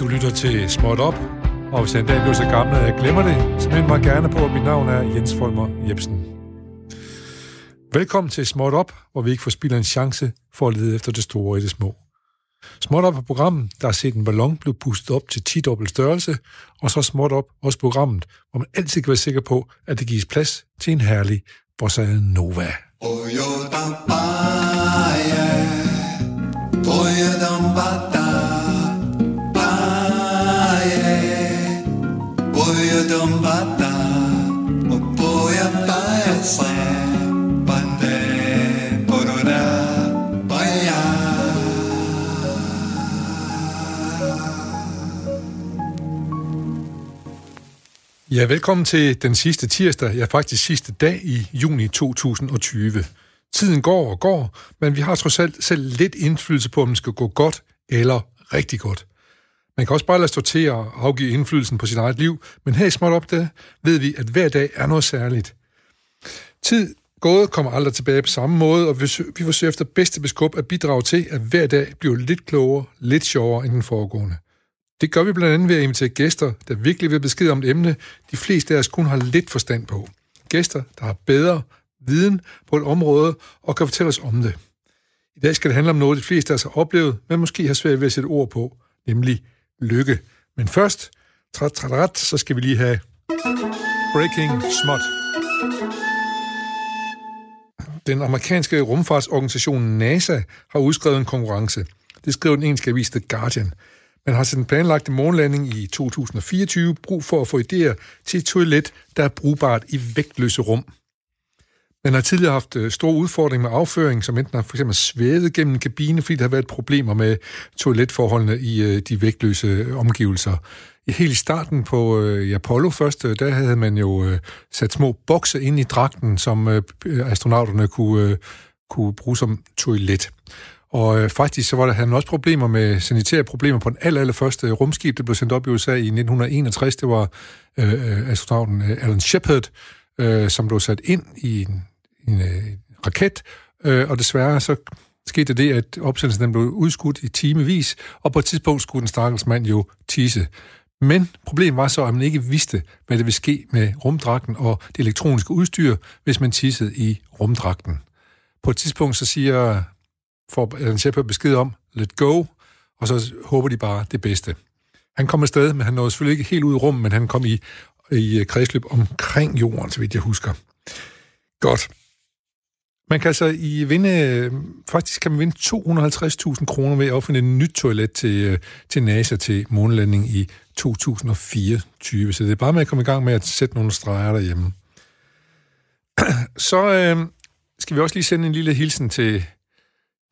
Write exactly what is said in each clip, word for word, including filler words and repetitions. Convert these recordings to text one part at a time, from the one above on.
Du lytter til Smart Up, og hvis jeg en dag bliver så gammel, at jeg glemmer det, så mind mig gerne på, at mit navn er Jens Folmer Jebsen. Velkommen til Smart Up, hvor vi ikke får spildt en chance for at lede efter det store i det små. Smart Up er programmet, der har set en ballon blive pustet op til ti-dobbelt størrelse, og så Smart Up også programmet, hvor man altid kan være sikker på, at det gives plads til en herlig bossa nova. Ja, velkommen til den sidste tirsdag, ja faktisk sidste dag i juni to tusind og tyve. Tiden går og går, men vi har trods alt selv lidt indflydelse på, om den skal gå godt eller rigtig godt. Man kan også bare lade stå til at afgive indflydelsen på sit eget liv, men her i Småt Op, der ved vi, at hver dag er noget særligt. Tid gået kommer aldrig tilbage på samme måde, og vi forsøger efter bedste beskub at bidrage til, at hver dag bliver lidt klogere, lidt sjovere end den foregående. Det gør vi blandt andet ved at invitere gæster, der virkelig vil besked om et emne, de fleste af os kun har lidt forstand på. Gæster, der har bedre viden på et område og kan fortælle os om det. I dag skal det handle om noget, de fleste af os har oplevet, men måske har svært ved at sætte ord på, nemlig lykke. Men først, træt, træt, træt, så skal vi lige have Breaking Smut. Den amerikanske rumfartsorganisation NASA har udskrevet en konkurrence. Det skriver den engelske avis The Guardian. Man har til den planlagte månelanding i to tusind og fireogtyve brug for at få idéer til et toilet, der er brugbart i vægtløse rum. Man har tidligere haft store udfordringer med afføring, som enten har for eksempel svævet gennem en kabine, fordi der har været problemer med toiletforholdene i de vægtløse omgivelser. Helt i starten på øh, Apollo først, der havde man jo øh, sat små bokser ind i dragten, som øh, astronauterne kunne, øh, kunne bruge som toilet. Og øh, faktisk så var der han også problemer med sanitære problemer på den aller, aller første rumskib, der blev sendt op i U S A i nitten enogtres. Det var øh, astronauten Alan Shepard, øh, som blev sat ind i en, en øh, raket, øh, og desværre så skete det, at opsendelsen den blev udskudt i timevis, og på et tidspunkt skulle den stakkels mand jo tisse. Men problemet var så, at man ikke vidste, hvad der ville ske med rumdragten og det elektroniske udstyr, hvis man tissede i rumdragten. På et tidspunkt så siger får Alan Shepard besked om, let go, og så håber de bare det bedste. Han kom afsted, men han nåede selvfølgelig ikke helt ud i rummet, men han kom i, i kredsløb omkring jorden, så vidt jeg husker. Godt. Man kan altså i vinde, faktisk kan man vinde to hundrede og halvtreds tusind kroner ved at opfinde et nyt toilet til, til NASA til månelanding i to tusind og fireogtyve. Så det er bare med at komme i gang med at sætte nogle streger derhjemme. Så øh, skal vi også lige sende en lille hilsen til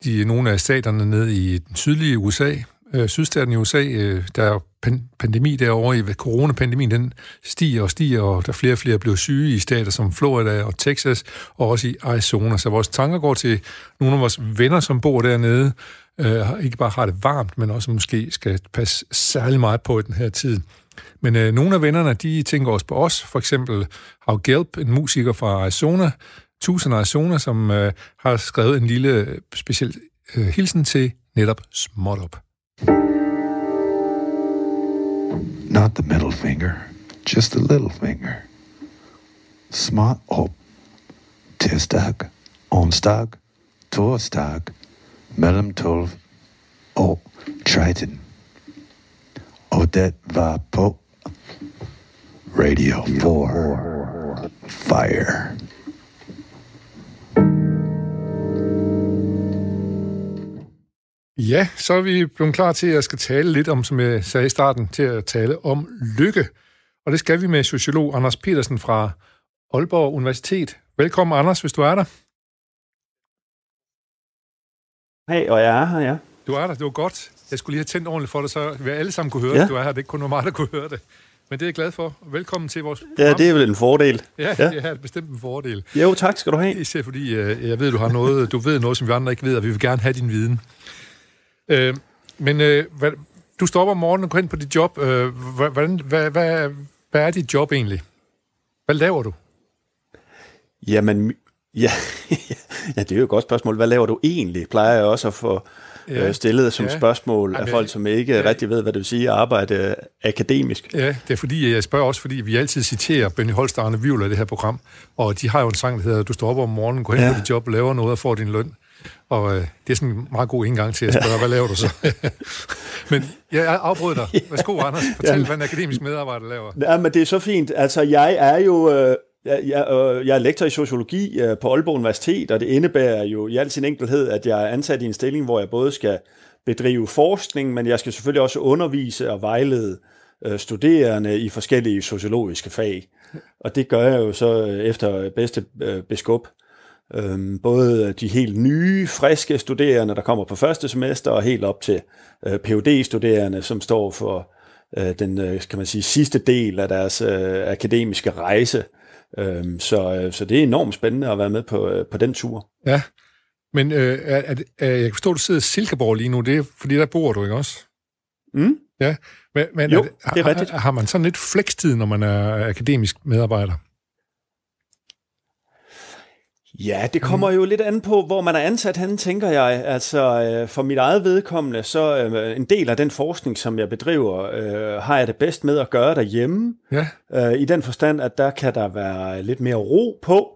de nogle af staterne nede i den sydlige U S A. Øh, sydstaten i U S A, øh, der er pandemi derovre, i coronapandemien, den stiger og stiger, og der flere og flere bliver syge i stater som Florida og Texas, og også i Arizona. Så vores tanker går til nogle af vores venner, som bor dernede, øh, ikke bare har det varmt, men også måske skal passe særlig meget på i den her tid. Men øh, nogle af vennerne, de tænker også på os. For eksempel har Gelp, en musiker fra Arizona, tusind Arizona, som øh, har skrevet en lille øh, speciel øh, hilsen til netop Smart Up. Not the middle finger, just the little finger. Smart op. Tirsdag, onsdag, torsdag, mellem tolv og tretten. Og det var på Radio fire Fire. Ja, så er vi blevet klar til, at jeg skal tale lidt om, som jeg sagde i starten, til at tale om lykke. Og det skal vi med sociolog Anders Petersen fra Aalborg Universitet. Velkommen, Anders, hvis du er der. Hej, og jeg er her, ja. Du er der, det var godt. Jeg skulle lige have tændt ordentligt for dig, så vi alle sammen kunne høre ja. det. Du er her, det er ikke kun nogen meget, der kunne høre det. Men det er jeg glad for. Velkommen til vores program. Ja, det er vel en fordel. Ja, ja. Det er bestemt en fordel. Jo, tak skal du have. Især fordi jeg ved, du har noget, du ved noget, som vi andre ikke ved, og vi vil gerne have din viden. Øh, men øh, hvad, du står op om morgenen og går hen på dit job. Øh, hvordan, hvad, hvad, hvad er dit job egentlig? Hvad laver du? Jamen, ja, ja, det er jo et godt spørgsmål. Hvad laver du egentlig? Plejer jeg også at få, ja. øh, stillet som ja. spørgsmål ja. af folk, som ikke ja. rigtig ved, hvad det vil sige at arbejde øh, akademisk. Ja, det er fordi, jeg spørger også, fordi vi altid citerer Benny Holstranden og Vivler i det her program, og de har jo en sang, der hedder, du står op om morgenen, går hen ja. på dit job, laver noget og får din løn. Og øh, det er sådan en meget god indgang til at spørge, ja. hvad laver du så? Men jeg afbrød dig. Værsgo, Anders. Fortæl, Jamen. hvad en akademisk medarbejder laver. Ja, men det er så fint. Altså, jeg er jo... Øh Jeg, jeg er lektor i sociologi på Aalborg Universitet, og det indebærer jo i al sin enkelhed, at jeg er ansat i en stilling, hvor jeg både skal bedrive forskning, men jeg skal selvfølgelig også undervise og vejlede studerende i forskellige sociologiske fag. Og det gør jeg jo så efter bedste beskub. Både de helt nye, friske studerende, der kommer på første semester, og helt op til P H D-studerende, som står for den, kan man sige, sidste del af deres akademiske rejse. Så, så det er enormt spændende at være med på, på den tur. Ja, men øh, er, er, er, jeg kan forstå, at du sidder i Silkeborg lige nu, det er, fordi der bor du, ikke også? Mm. Ja, men, men jo, er, det er rigtigt. Har, har man sådan lidt flekstid, når man er akademisk medarbejder? Ja, det kommer jo lidt an på, hvor man er ansat henne, tænker jeg. Altså, for mit eget vedkommende, så øh, en del af den forskning, som jeg bedriver, øh, har jeg det bedst med at gøre derhjemme. Ja. Øh, I den forstand, at der kan der være lidt mere ro på.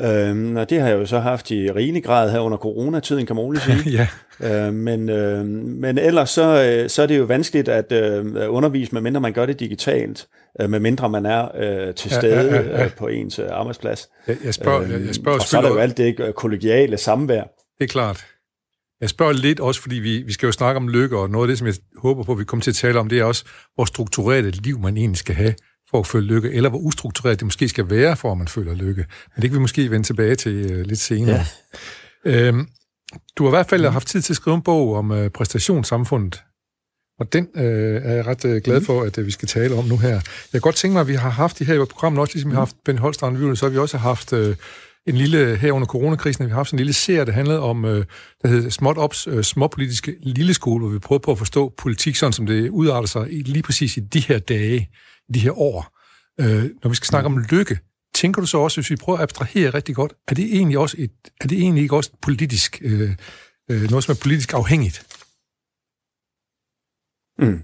Øh, og det har jeg jo så haft i rigelig grad her under coronatiden, kan man roligt sige. ja. øh, men, øh, men ellers så, så er det jo vanskeligt at øh, undervise, medmindre man gør det digitalt. Med mindre man er øh, til stede ja, ja, ja, ja. på ens øh, arbejdsplads. Jeg, jeg spørger, øh, jeg, jeg spørger og så er der jo alt det øh, kollegiale samvær. Det er klart. Jeg spørger lidt også, fordi vi, vi skal jo snakke om lykke, og noget af det, som jeg håber på, vi kommer til at tale om, det er også, hvor struktureret et liv man egentlig skal have for at føle lykke, eller hvor ustruktureret det måske skal være, for at man føler lykke. Men det kan vi måske vende tilbage til øh, lidt senere. Ja. Øhm, du har i hvert fald mm. haft tid til at skrive en bog om øh, præstationssamfundet. Og den øh, er jeg ret øh, glad for, at øh, vi skal tale om nu her. Jeg kan godt tænke mig, at vi har haft det her i programmet, også ligesom vi har haft Benny Holstranden, så har vi også haft øh, en lille, her under coronakrisen, vi har haft sådan en lille serie, der handlede om, øh, der hedder Smart Ups, øh, Småpolitiske lille skole, hvor vi prøver på at forstå politik, sådan som det udarter sig lige præcis i de her dage, i de her år. Øh, når vi skal snakke om lykke, tænker du så også, hvis vi prøver at abstrahere rigtig godt, er det egentlig også et, er det egentlig ikke også politisk, øh, øh, noget, som er politisk afhængigt? Mm.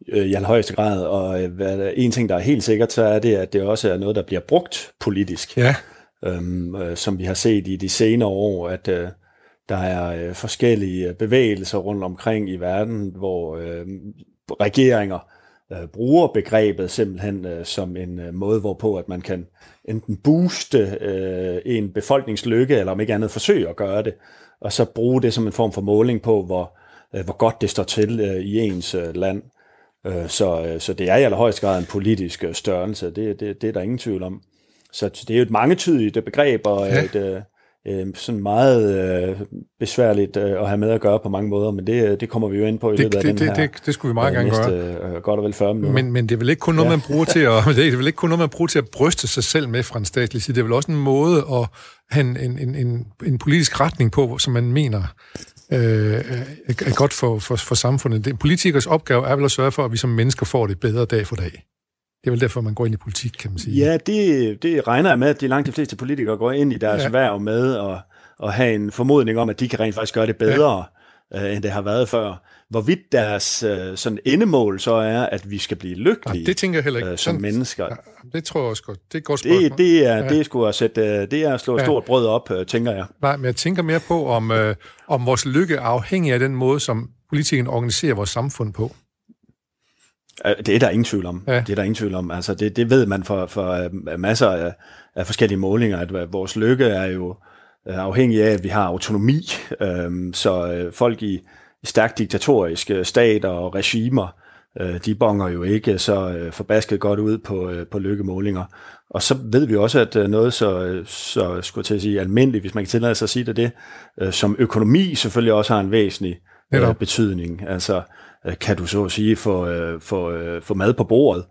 I allerhøjeste grad, og en ting, der er helt sikkert, så er det, at det også er noget, der bliver brugt politisk, ja. øhm, som vi har set i de senere år, at øh, der er øh, forskellige bevægelser rundt omkring i verden, hvor øh, regeringer øh, bruger begrebet simpelthen øh, som en øh, måde, hvorpå at man kan enten booste øh, en befolkningslykke, eller om ikke andet forsøge at gøre det, og så bruge det som en form for måling på, hvor hvor godt det står til øh, i ens øh, land. Øh, så, øh, så det er i allerhøjst grad en politisk øh, størrelse. Det, det, det er der ingen tvivl om. Så det er jo et mangetydigt begreb, og ja. et øh, sådan meget øh, besværligt øh, at have med at gøre på mange måder, men det, det kommer vi jo ind på i det, løbet af det, den her. Det, det, det skulle vi meget øh, gerne næste, gøre. Øh, godt og vel fyrre minutter. Men, men det er vel ikke kun noget, man bruger til at, det er vel ikke kun noget, man bruger til at bryste sig selv med fra en statlig side. Det er vel også en måde at have en, en, en, en, en politisk retning på, som man mener Øh, er godt for, for, for samfundet. Det, politikers opgave er vel at sørge for, at vi som mennesker får det bedre dag for dag. Det er vel derfor, man går ind i politik, kan man sige. Ja, det, det regner jeg med, at de langt de fleste politikere går ind i deres ja. hverv med at, at have en formodning om, at de kan rent faktisk gøre det bedre, ja. øh, end det har været før. Hvorvidt deres øh, sådan endemål så er, at vi skal blive lykkelige ja, det tænker jeg heller ikke. Øh, som mennesker. Ja, det tror jeg også godt. Det er godt spørgsmål. Det, det, er, ja. det, er sgu at sætte, det er at slå ja. stort brød op, øh, tænker jeg. Nej, men jeg tænker mere på, om, øh, om vores lykke afhænger af den måde, som politikken organiserer vores samfund på. Det er der ingen tvivl om. Ja. Det er der ingen tvivl om. Altså, det, det ved man for, for masser af, af forskellige målinger, at vores lykke er jo afhængig af, at vi har autonomi. Øh, så øh, folk i stærkt diktatoriske stater og regimer, de bonger jo ikke så forbasket godt ud på, på lykkemålinger. Og så ved vi også, at noget så, så skulle til at sige almindeligt, hvis man kan tillade sig at sige det, det som økonomi selvfølgelig også har en væsentlig ja. betydning. Altså, kan du så at sige få, få, få mad på bordet?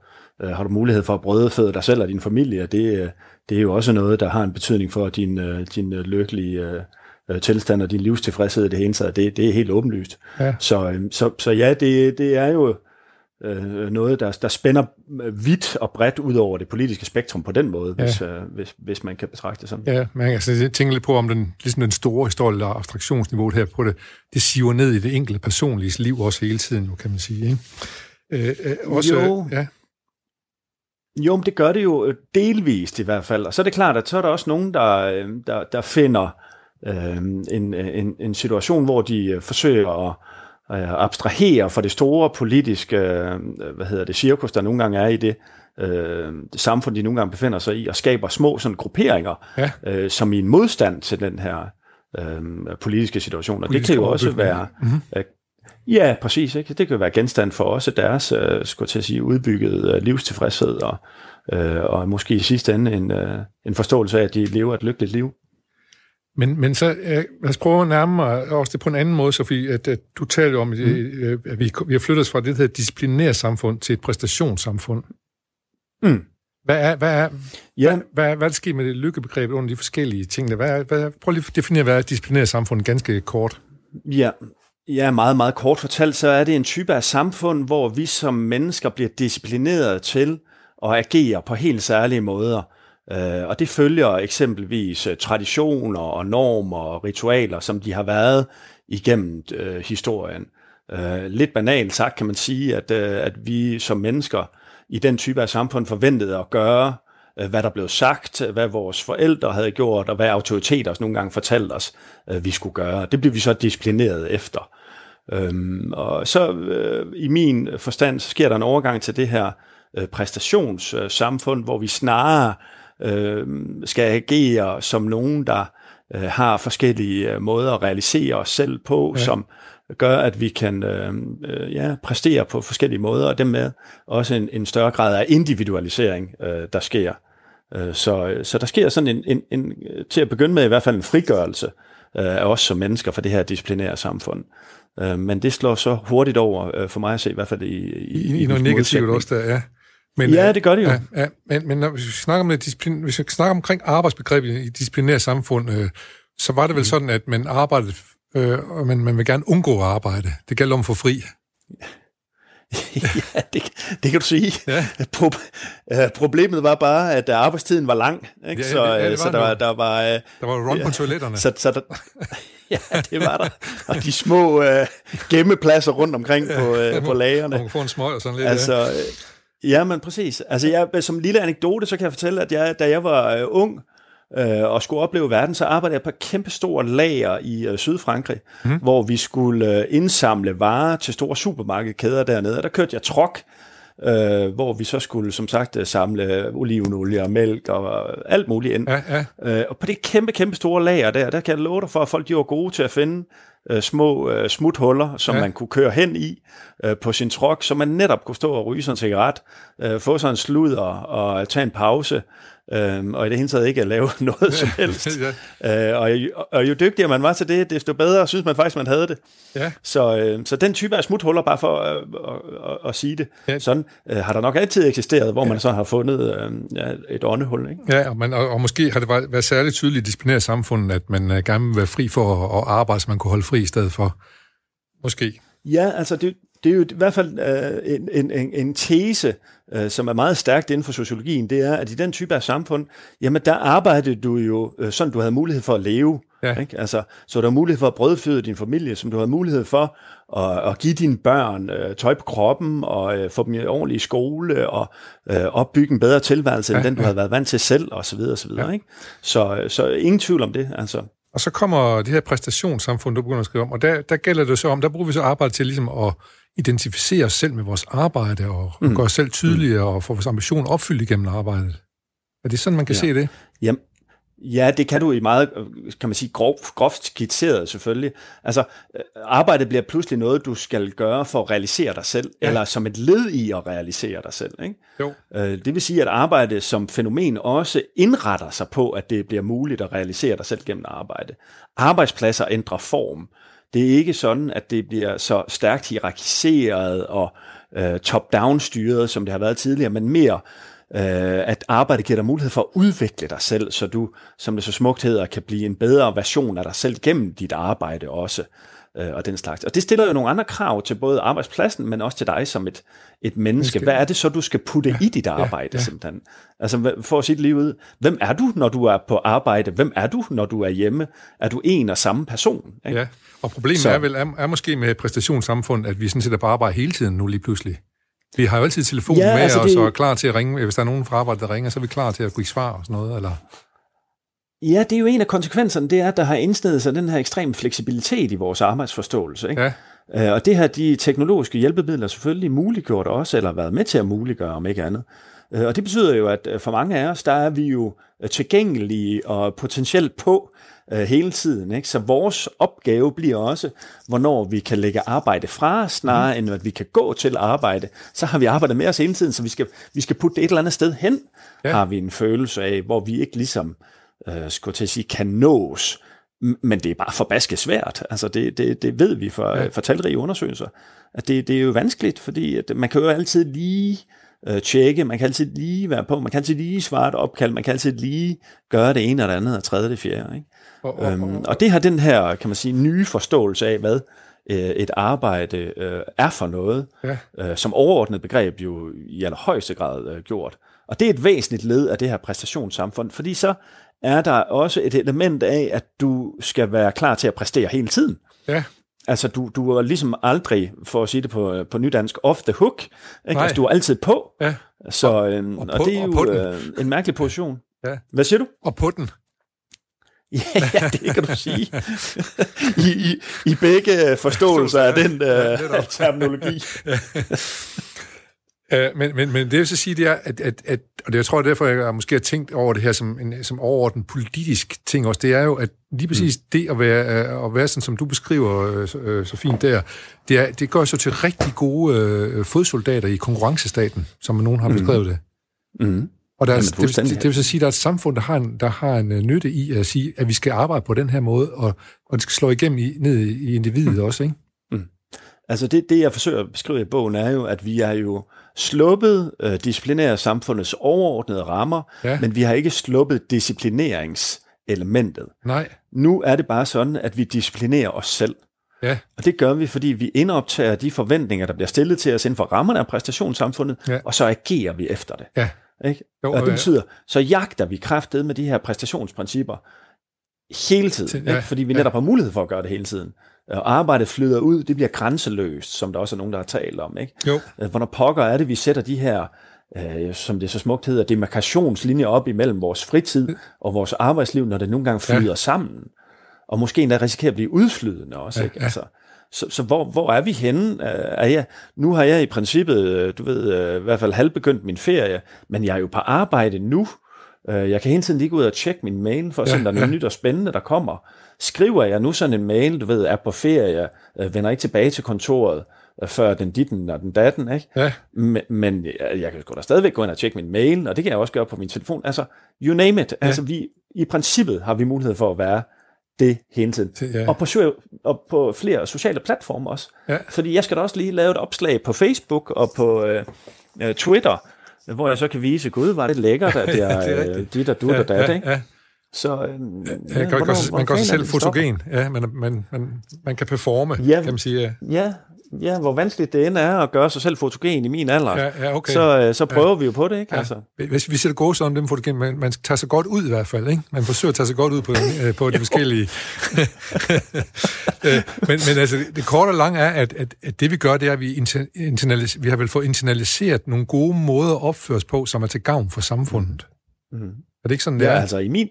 Har du mulighed for at brødføde dig selv og din familie? Det, det er jo også noget, der har en betydning for din, din lykkelige tilstand og din livstilfredshed i det hele taget, det, det er helt åbenlyst. Ja. Så, så, så ja, det, det er jo øh, noget, der, der spænder vidt og bredt ud over det politiske spektrum på den måde, ja. hvis, øh, hvis, hvis man kan betragte det sådan. Ja, man kan altså tænke lidt på, om den, ligesom den store historie eller abstraktionsniveau her på det, det siver ned i det enkelte personlige liv også hele tiden, jo, kan man sige. Ikke? Øh, øh, også, jo. Ja. Jo, men det gør det jo delvist i hvert fald. Og så er det klart, at så er der også nogen, der, der, der finder øh, en, en, en situation, hvor de forsøger at øh, abstrahere fra det store politiske øh, hvad hedder det, cirkus, der nogle gange er i det, øh, det samfund, de nogle gange befinder sig i, og skaber små sådan, grupperinger, ja. øh, som i en modstand til den her øh, politiske situation. Og politisk det kan jo også være... Mm-hmm. Øh, Ja, præcis. Ikke? Det kan være genstand for også deres øh, skulle til at sige, udbyggede øh, livstilfredshed, og, øh, og måske i sidste ende en, øh, en forståelse af, at de lever et lykkeligt liv. Men, men så øh, lad os prøve at nærme mig også det på en anden måde, Sofie, at, at du taler jo om, mm. øh, at vi, vi har flyttet os fra det her disciplineret samfund til et præstationssamfund. Mm. Hvad er, hvad er, ja. hvad, hvad, hvad der sker med det lykkebegrebet under de forskellige ting? Hvad er, hvad, prøv lige at definere, hvad er et disciplineret samfund ganske kort? Ja, Ja, meget, meget kort fortalt, så er det en type af samfund, hvor vi som mennesker bliver disciplineret til at agere på helt særlige måder. Og det følger eksempelvis traditioner og normer og ritualer, som de har været igennem historien. Lidt banalt sagt kan man sige, at, at vi som mennesker i den type af samfund forventede at gøre, hvad der blev sagt, hvad vores forældre havde gjort, og hvad autoriteter også nogle gange fortalte os, vi skulle gøre. Det blev vi så disciplineret efter. Øhm, og så øh, i min forstand, så sker der en overgang til det her øh, præstationssamfund, hvor vi snarere øh, skal agere som nogen, der øh, har forskellige måder at realisere os selv på, ja. som gør, at vi kan øh, øh, ja, præstere på forskellige måder, og dermed også en, en større grad af individualisering, øh, der sker. Så, så der sker sådan en, en, en, til at begynde med i hvert fald en frigørelse øh, af os som mennesker for det her disciplinære samfund. Øh, men det slår så hurtigt over øh, for mig at se, i hvert fald i... I, I, i noget negativt også der, ja. Men, ja, det gør det jo. Ja, ja, men, men når vi snakker om disciplin, hvis vi snakker omkring arbejdsbegrebet i disciplinære samfund, øh, så var det vel sådan, at man arbejdede, øh, og man, man vil gerne undgå at arbejde. Det gælder om at få fri. Ja, det, det kan du sige. Ja. Pro, øh, problemet var bare, at arbejdstiden var lang, ikke? Ja, ja, ja, det, så, det var så der, der var øh, der var rundt på toiletterne. Så, så der, ja, det var der. Og de små øh, gemmepladser rundt omkring på, øh, på lagerne. Man får en smøg og sådan lidt. Altså, øh, ja, men præcis. Altså, jeg, som lille anekdote, så kan jeg fortælle, at jeg, da jeg var øh, ung, og skulle opleve verden, så arbejdede jeg på et kæmpestort lager i øh, Sydfrankrig, mm. hvor vi skulle øh, indsamle varer til store supermarkedkæder dernede, og der kørte jeg trok, øh, hvor vi så skulle, som sagt, samle olivenolie og mælk og, og alt muligt ind. Ja, ja. Øh, og på det kæmpe, kæmpe store lager der, der kan jeg love dig for, at folk de var gode til at finde øh, små øh, smuthuller, som ja. man kunne køre hen i øh, på sin trok, så man netop kunne stå og ryge sådan en cigaret, øh, få sådan en sludder og tage en pause, Øhm, og i det hele taget ikke at lave noget som helst. ja. øh, og, jo, og jo dygtigere man var til det, desto bedre synes man faktisk, man havde det. Ja. Så, øh, så den type af smuthuller, bare for at, at, at, at sige det, ja. sådan øh, har der nok altid eksisteret, hvor ja. man så har fundet øh, ja, et åndehul. Ikke? Ja, og, man, og, og måske har det været særligt tydeligt i disciplinære samfund, at man øh, gerne vil være fri for at, at arbejde, så man kunne holde fri i stedet for. Måske. Ja, altså det Det er jo i hvert fald øh, en, en, en tese, øh, som er meget stærkt inden for sociologien, det er, at i den type af samfund, jamen der arbejdede du jo øh, sådan, du havde mulighed for at leve. Ja. Ikke? Altså, så der var mulighed for at brødføde din familie, som du havde mulighed for at, at give dine børn øh, tøj på kroppen, og øh, få dem i ordentlig skole, og øh, opbygge en bedre tilværelse, ja, end den du ja. havde været vant til selv, osv. osv. Ja. Ikke? Så, så ingen tvivl om det, altså. Og så kommer det her præstationssamfund, du begynder at skrive om, og der, der gælder det så om, der bruger vi så arbejde til ligesom at identificere os selv med vores arbejde, og mm. gøre os selv tydeligere, og få vores ambition opfyldt igennem arbejdet. Er det sådan, man kan ja. se det? Jamen, ja, det kan du i meget, kan man sige, groft, groft skitseret selvfølgelig. Altså, arbejdet bliver pludselig noget, du skal gøre for at realisere dig selv, ja. eller som et led i at realisere dig selv. Ikke? Jo. Det vil sige, at arbejdet som fænomen også indretter sig på, at det bliver muligt at realisere dig selv gennem arbejde. Arbejdspladser ændrer form. Det er ikke sådan, at det bliver så stærkt hierarkiseret og øh, top-down-styret, som det har været tidligere, men mere, øh, at arbejde giver dig mulighed for at udvikle dig selv, så du, som det så smukt hedder, kan blive en bedre version af dig selv gennem dit arbejde også. øh, og den slags. Og det stiller jo nogle andre krav til både arbejdspladsen, men også til dig som et, et menneske. Hvad er det så, du skal putte ja, i dit arbejde? Ja, ja. Simpelthen? Altså for at sige det lige ud, hvem er du, når du er på arbejde? Hvem er du, når du er hjemme? Er du en og samme person? Ikke? Ja, og problemet så. er vel er, er måske med præstationssamfundet, at vi sådan set er på arbejde hele tiden nu lige pludselig. Vi har jo altid telefonen ja, med altså os, det... og er klar til at ringe. Hvis der er nogen fra arbejde, der ringer, så er vi klar til at kunne svare og sådan noget, eller... Ja, det er jo en af konsekvenserne, det er, at der har indsnedet sig den her ekstrem fleksibilitet i vores arbejdsforståelse, ikke? Ja. Og det har de teknologiske hjælpemidler selvfølgelig muliggjort også, eller været med til at muliggøre, om ikke andet. Og det betyder jo, at for mange af os, der er vi jo tilgængelige og potentielt på hele tiden, ikke? Så vores opgave bliver også, hvornår vi kan lægge arbejde fra, snarere mm. end at vi kan gå til arbejde. Så har vi arbejdet med os hele tiden, så vi skal, vi skal putte det et eller andet sted hen, ja. Har vi en følelse af, hvor vi ikke ligesom Øh, skulle til at sige, kan nås, men det er bare forbasket svært. Altså det, det, det ved vi fra, ja. fra talrige undersøgelser. At det, det er jo vanskeligt, fordi at man kan jo altid lige øh, tjekke, man kan altid lige være på, man kan altid lige svare et opkald, man kan altid lige gøre det ene og det andet, og tredje det fjerde. Ikke? Og, og, øhm, og, og, og det har den her, kan man sige, nye forståelse af, hvad øh, et arbejde øh, er for noget, ja. øh, som overordnet begreb jo i allerhøjeste grad øh, gjort. Og det er et væsentligt led af det her præstationssamfund, fordi så er der også et element af, at du skal være klar til at præstere hele tiden. Ja. Altså, du, du er ligesom aldrig, for at sige det på, på nydansk, off the hook. Ikke? Altså, du er altid på. Ja. Så, og, øhm, og, på og det er og jo øh, en mærkelig position. Ja. Hvad siger du? Og på den. Ja, ja, det kan du sige. I, i, i begge forståelser af den øh, terminologi. Men, men, men det vil så sige, det er, at, at, at og det, jeg tror, det er derfor, jeg måske har tænkt over det her som, en, som overordnet politisk ting også, det er jo, at lige præcis mm. det at være, at være sådan, som du beskriver så, så fint der, det, er, det gør så til rigtig gode øh, fodsoldater i konkurrencestaten, som nogen har beskrevet det. Mm. Mm. Og der er, Jamen, det, det, det vil så sige, at der er et samfund, der har en, der har en nytte i at sige, at vi skal arbejde på den her måde, og, og det skal slå igennem i, ned i individet mm. også, ikke? Altså det, det, jeg forsøger at beskrive i bogen, er jo, at vi er jo sluppet øh, disciplinære samfundets overordnede rammer, ja. Men vi har ikke sluppet disciplineringselementet. Nej. Nu er det bare sådan, at vi disciplinerer os selv. Ja. Og det gør vi, fordi vi indoptager de forventninger, der bliver stillet til os inden for rammerne af præstationssamfundet, ja. Og så agerer vi efter det. Ja. Ikke? Jo, og det betyder, så jagter vi kraftedeme med de her præstationsprincipper hele tiden, ja. Ikke? Fordi vi netop ja. Har mulighed for at gøre det hele tiden. Og arbejdet flyder ud, det bliver grænseløst, som der også er nogen, der har talt om. Ikke? Jo. Hvornår pokker er det, vi sætter de her, øh, som det så smukt hedder, demarkationslinjer op imellem vores fritid og vores arbejdsliv, når det nogle gange flyder ja. Sammen. Og måske endda risikerer at blive udflydende også. Ikke? Ja. Altså, så så hvor, hvor er vi henne? Er jeg, nu har jeg i princippet, du ved, i hvert fald halvbegyndt min ferie, men jeg er jo på arbejde nu. Jeg kan hele tiden lige gå ud og tjekke min mail, for at se, om der er noget nyt og spændende, der kommer. Skriver jeg nu sådan en mail, du ved, er på ferie, vender ikke tilbage til kontoret, før den ditten og den datten, ikke? Ja. Men, men jeg kan sgu da stadigvæk gå ind og tjekke min mail, og det kan jeg også gøre på min telefon. Altså, you name it. Ja. Altså, vi, i princippet har vi mulighed for at være det hele tiden. Ja. Og, på, og på flere sociale platformer også. Ja. Fordi jeg skal da også lige lave et opslag på Facebook og på øh, øh, Twitter, hvor jeg så kan vise, gud, var det lækkert, at jeg det er dit og dut ja, og dat, ikke? Ja, ja. Så, øh, ja, ja, godt, hvornår, man kan også selv fotogen, ja, man, man, man, man kan performe, ja, kan man sige. Ja, ja, hvor vanskeligt det end er at gøre sig selv fotogen i min alder, ja, ja, okay. så, øh, så prøver ja. Vi jo på det, ikke? Ja. Altså. Hvis vi sætter gode sådan dem fotogen, man, man tager sig godt ud i hvert fald, ikke? Man forsøger at tage sig godt ud på, øh, på de forskellige... men, men altså, det korte og lange er, at, at, at det vi gør, det er, at vi, internalis- vi har vel fået internaliseret nogle gode måder at opføre os på, som er til gavn for samfundet. Mm. Er det ikke sådan, det ja, er? Altså i min...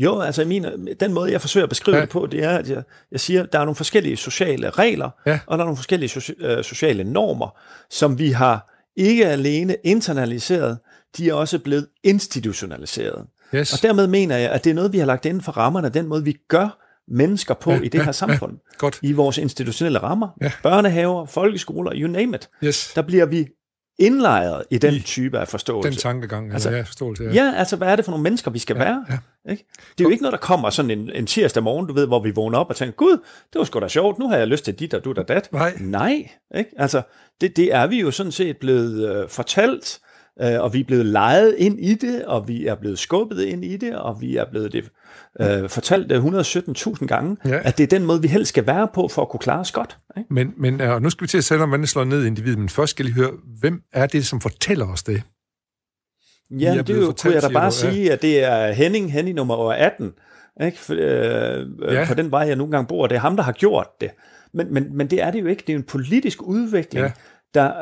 Jo, altså i min, den måde, jeg forsøger at beskrive ja. Det på, det er, at jeg, jeg siger, at der er nogle forskellige sociale regler, ja. Og der er nogle forskellige so, øh, sociale normer, som vi har ikke alene internaliseret, de er også blevet institutionaliseret. Yes. Og dermed mener jeg, at det er noget, vi har lagt inden for rammerne, den måde, vi gør mennesker på ja, i det her ja, samfund. Ja, godt. I vores institutionelle rammer, ja. Børnehaver, folkeskoler, you name it. Yes. Der bliver vi indlejret i den I, type af forståelse. Den tankegang, altså, ja, forståelse. Ja. Ja, altså, hvad er det for nogle mennesker, vi skal ja, være? Ja. Ikke? Det er jo ikke noget, der kommer sådan en, en tirsdag morgen, du ved, hvor vi vågner op og tænker, gud, det var sgu da sjovt, nu har jeg lyst til dit og dut og dat. Nej. Nej, ikke? Altså, det, det er vi jo sådan set blevet øh, fortalt, øh, og vi er blevet lejet ind i det, og vi er blevet skubbet ind i det, og vi er blevet det øh, fortalt et hundrede og sytten tusind gange, ja. At det er den måde, vi helst skal være på for at kunne klare os godt. Ikke? Men, men og nu skal vi til at tale om, hvordan det slår ned i individet, men først skal I høre, hvem er det, som fortæller os det? Ja, det er jo, fortalt, kunne jeg da bare du, ja. sige, at det er Henning, Henning nummer atten, ikke? For, øh, ja. På den vej, jeg nogle gange bor, det er ham, der har gjort det. Men, men, men det er det jo ikke. Det er en politisk udvikling, ja. der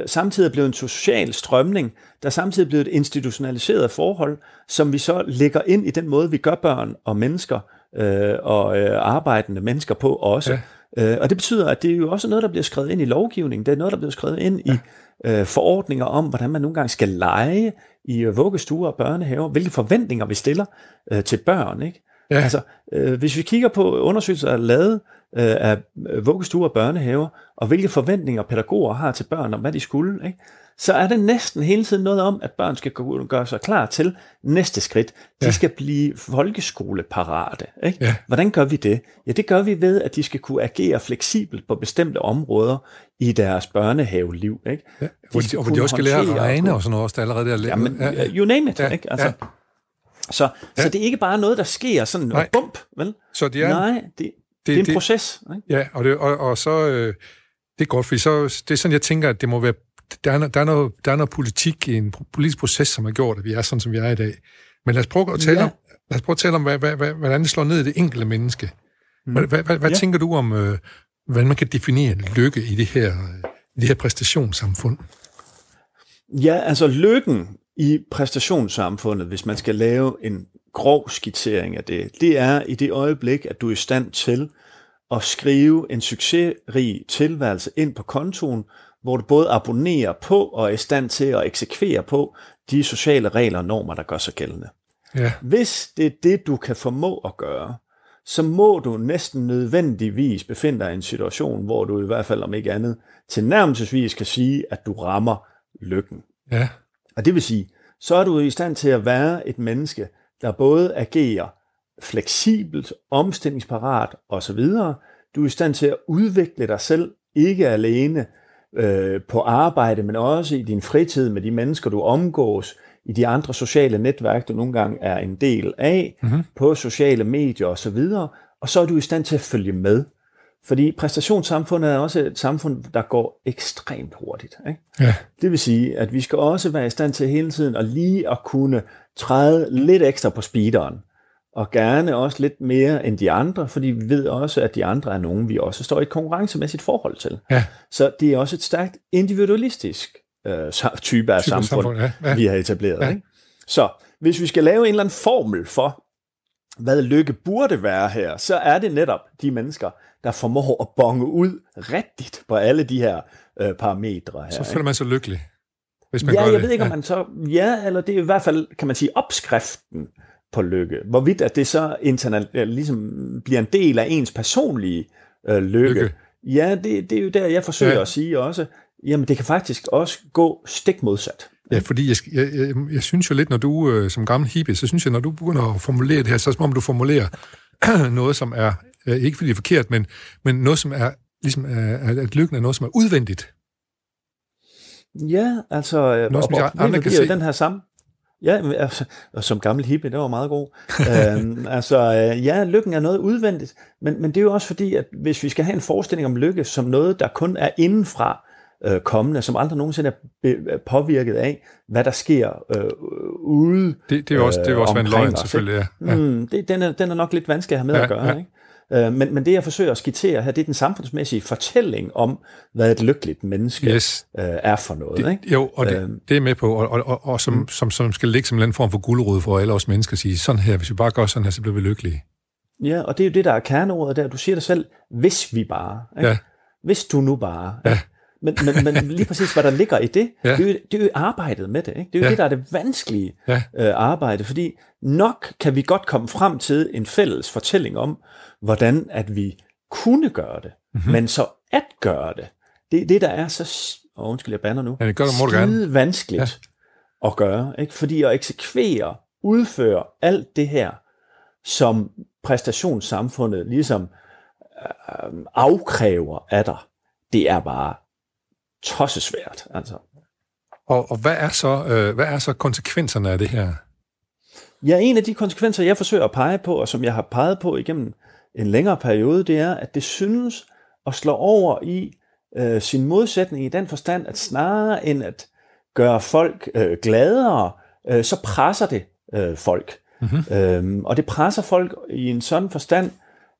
øh, samtidig er blevet en social strømning, der samtidig er blevet et institutionaliseret forhold, som vi så lægger ind i den måde, vi gør børn og mennesker øh, og øh, arbejdende mennesker på også. Ja. Øh, og det betyder, at det er jo også noget, der bliver skrevet ind i lovgivningen. Det er noget, der bliver skrevet ind ja. i øh, forordninger om, hvordan man nogle gange skal lege i øh, vuggestuer og børnehaver, hvilke forventninger vi stiller øh, til børn, ikke? Ja. Altså, øh, hvis vi kigger på undersøgelser, der er lavet øh, af vuggestuer og børnehaver, og hvilke forventninger pædagoger har til børn, og hvad de skulle, ikke? Så er det næsten hele tiden noget om, at børn skal gøre sig klar til næste skridt. De ja. skal blive folkeskoleparate. Ikke? Ja. Hvordan gør vi det? Ja, det gør vi ved, at de skal kunne agere fleksibelt på bestemte områder i deres børnehaveliv. Ikke? Ja. Hvor de, de, og hvor de også skal lære at regne og sådan noget, også, der allerede er lavet. Ja, men, ja. You name it, ja. Ikke? Altså, ja. Så, ja. så det er ikke bare noget, der sker sådan noget bump, vel? Så det er, Nej, det, det, det er en det, proces. Ikke? Ja, og, det, og, og så øh, det er godt, fordi så, det er sådan, jeg tænker, at det må være, der er, der er, noget, der er noget politik i en politisk proces, som har gjort, at vi er sådan, som vi er i dag. Men lad os prøve at tale ja. om, lad os prøve at tale om hvad, hvad, hvad, hvordan det slår ned i det enkelte menneske. Hvad, hvad, hvad, hvad ja. tænker du om, øh, hvordan man kan definere lykke i det her, i det her præstationssamfund? Ja, altså lykken i præstationssamfundet, hvis man skal lave en grov skitsering af det, det er i det øjeblik, at du er i stand til at skrive en succesrig tilværelse ind på kontoen, hvor du både abonnerer på og er i stand til at eksekvere på de sociale regler og normer, der gør sig gældende. Ja. Hvis det er det, du kan formå at gøre, så må du næsten nødvendigvis befinde dig i en situation, hvor du i hvert fald om ikke andet tilnærmelsesvis kan sige, at du rammer lykken. Ja. Og det vil sige, så er du i stand til at være et menneske, der både agerer fleksibelt, omstillingsparat osv. Du er i stand til at udvikle dig selv, ikke alene øh, på arbejde, men også i din fritid med de mennesker, du omgås, i de andre sociale netværk, du nogle gange er en del af, mm-hmm. på sociale medier osv. Og så er du i stand til at følge med. Fordi præstationssamfundet er også et samfund, der går ekstremt hurtigt. Ikke? Ja. Det vil sige, at vi skal også være i stand til hele tiden at lige at kunne træde lidt ekstra på speederen, og gerne også lidt mere end de andre, fordi vi ved også, at de andre er nogen, vi også står i et konkurrencemæssigt forhold til. Ja. Så det er også et stærkt individualistisk øh, type af samfund, samfund ja. Ja. vi har etableret. Ja. Ikke? Så hvis vi skal lave en eller anden formel for, hvad lykke burde være her, så er det netop de mennesker, der formår at bonge ud rigtigt på alle de her øh, parametre her. Så føler man sig lykkelig, hvis man ja, gør det. Ja, jeg ved ikke, om man så... Ja, eller det er i hvert fald, kan man sige, opskriften på lykke. Hvorvidt at det så internal, ligesom bliver en del af ens personlige øh, lykke. lykke. Ja, det, det er jo der, jeg forsøger ja. at sige også, jamen det kan faktisk også gå stik modsat. Ja, fordi jeg, jeg, jeg, jeg synes jo lidt, når du øh, som gammel hippie, så synes jeg, når du begynder at formulere det her, så er det som om du formulerer noget, som er, øh, ikke fordi det er forkert, men, men noget, som er, ligesom, øh, at lykken er noget, som er udvendigt. Ja, altså, øh, noget, som og, og, andre kan se. Den her sammen. Ja, altså, og som gammel hippie, det var meget god. øhm, altså, ja, lykken er noget udvendigt, men, men det er jo også fordi, at hvis vi skal have en forestilling om lykke som noget, der kun er indenfra, kommende, som aldrig nogensinde er påvirket af, hvad der sker øh, ude det, det er også, øh, det er også en løgn, selvfølgelig. Ja. Mm, det, den, er, den er nok lidt vanskelig at have med ja, at gøre. Ja. Ikke? Øh, men, men det, jeg forsøger at skitsere her, det er den samfundsmæssige fortælling om, hvad et lykkeligt menneske yes. øh, er for noget. Det, ikke? Jo, og det, det er med på, og, og, og, og som, mm. som, som skal ligge som en form for gulerod for alle os mennesker, at sige, sådan her, hvis vi bare gør sådan her, så bliver vi lykkelige. Ja, og det er jo det, der er kerneordet der. Du siger dig selv, hvis vi bare. Ikke? Ja. Hvis du nu bare. Ja. Men, men, men lige præcis, hvad der ligger i det, ja. det, er jo, det er jo arbejdet med det. Ikke? Det er jo ja. det, der er det vanskelige ja. øh, arbejde, fordi nok kan vi godt komme frem til en fælles fortælling om, hvordan at vi kunne gøre det, mm-hmm. men så at gøre det, det er det, der er så, åh, undskyld, jeg bander nu, ja, det gør, det skide vanskeligt ja. at gøre, ikke? Fordi at eksekvere, udføre alt det her, som præstationssamfundet ligesom øh, afkræver af dig, det er bare tossesvært, altså. Og, og hvad, er så, øh, hvad er så konsekvenserne af det her? Ja, en af de konsekvenser, jeg forsøger at pege på, og som jeg har peget på igennem en længere periode, det er, at det synes at slå over i øh, sin modsætning i den forstand, at snarere end at gøre folk øh, gladere, øh, så presser det øh, folk. Mm-hmm. Øhm, og det presser folk i en sådan forstand,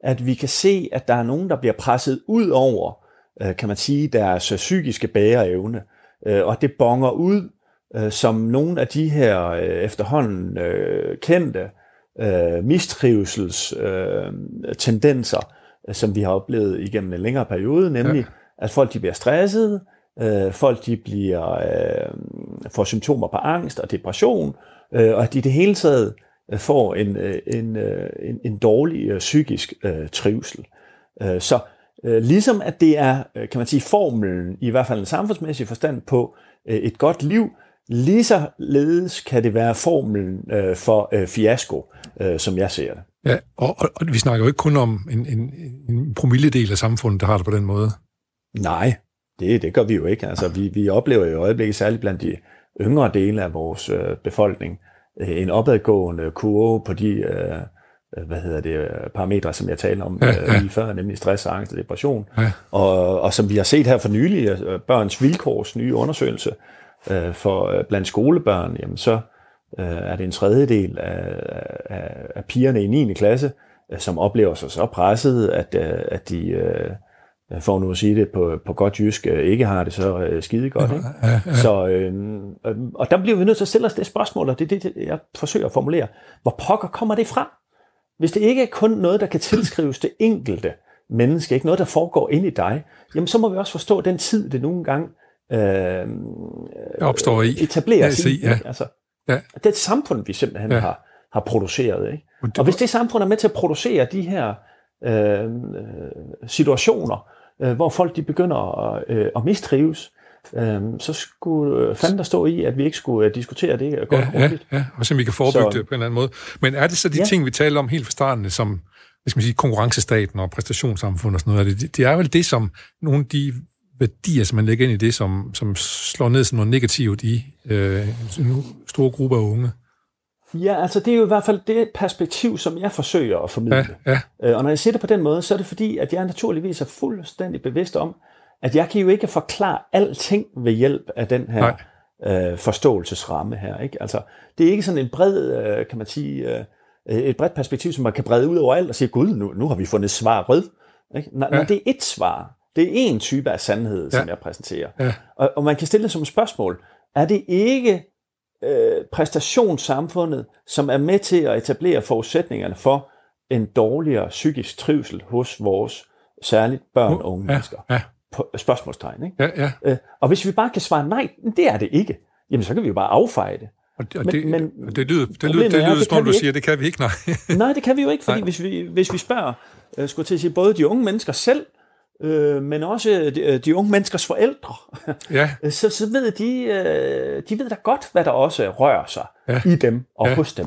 at vi kan se, at der er nogen, der bliver presset ud over, øh, kan man sige, deres psykiske bæreevne, øh, og det bonger ud øh, som nogle af de her øh, efterhånden øh, kendte øh, mistrivselstendenser, øh, øh, som vi har oplevet igennem en længere periode, nemlig ja. At folk de bliver stressede, øh, folk de bliver, øh, får symptomer på angst og depression, øh, og at de i det hele taget får en, en, en, en dårlig psykisk øh, trivsel. Så øh, ligesom at det er, kan man sige, formlen, i hvert fald en samfundsmæssig forstand, på øh, et godt liv, lige så ledes kan det være formlen øh, for øh, fiasko, øh, som jeg ser det. Ja, og, og, og vi snakker jo ikke kun om en, en, en promilledel af samfundet, der har det på den måde. Nej, det, det gør vi jo ikke. Altså, vi, vi oplever jo i øjeblikket, særligt blandt de yngre dele af vores øh, befolkning, en opadgående kurve på de øh, hvad hedder det, parametre, som jeg talte om ja, ja. lige før, nemlig stress, angst og depression. Ja. Og, og som vi har set her for nylig, Børns Vilkårs nye undersøgelse øh, for blandt skolebørn, jamen så øh, er det en tredjedel af, af, af pigerne i niende klasse, øh, som oplever sig så presset, at, øh, at de, øh, for nu at sige det på, på godt jysk, øh, ikke har det så øh, skide godt. Ikke? Ja, ja, ja. Så, øh, øh, og der bliver vi nødt til at stille os det spørgsmål, og det er det, jeg forsøger at formulere. Hvor pokker kommer det fra? Hvis det ikke er kun noget, der kan tilskrives det enkelte menneske, ikke noget, der foregår inde i dig, jamen så må vi også forstå den tid, det nogle gange øh, opstår i. Etableres i. Ja. Altså, ja. Det er et samfund, vi simpelthen ja. har, har produceret. Ikke? Og, det, og hvis det samfund er med til at producere de her øh, situationer, hvor folk de begynder at, øh, at mistrives, øh, så skulle fanden der stå i, at vi ikke skulle øh, diskutere det godt ja, grundigt. Ja, ja, og så vi kan forebygge så, det på en eller anden måde. Men er det så de ja. ting, vi taler om helt fra starten, som hvis man siger, konkurrencestaten og præstationssamfund og sådan noget, det, det er vel det, som nogle af de værdier, som man lægger ind i det, som, som slår ned sådan noget negativt i øh, en stor gruppe af unge? Ja, altså det er jo i hvert fald det perspektiv, som jeg forsøger at formidle. Ja, ja. Og når jeg siger det på den måde, så er det fordi, at jeg naturligvis er fuldstændig bevidst om, at jeg kan jo ikke forklare alting ved hjælp af den her øh, forståelsesramme her. Ikke? Altså, det er ikke sådan en bred, øh, kan man sige, øh, et bredt perspektiv, som man kan brede ud over alt og sige, gud, nu, nu har vi fundet svar rød. Ikke? Når, ja. når det er ét svar, det er én type af sandhed, ja. som jeg præsenterer. Ja. Og, og man kan stille det som et spørgsmål. Er det ikke præstationssamfundet, som er med til at etablere forudsætningerne for en dårligere psykisk trivsel hos vores særligt børn og unge mennesker? Ja, ja. Spørgsmålstegn, ikke? Ja, ja. Og hvis vi bare kan svare nej, det er det ikke, jamen så kan vi jo bare affeje det. Og det, men, men og det lyder, det lyder, det lyder er, det som om du siger, det kan vi ikke, nej. Nej, det kan vi jo ikke, fordi nej. hvis vi, hvis vi spørger, øh, skulle til at sige, både de unge mennesker selv, Øh, men også de, de unge menneskers forældre, ja. så, så ved de, øh, de ved da godt, hvad der også rører sig ja. i dem og ja. hos dem.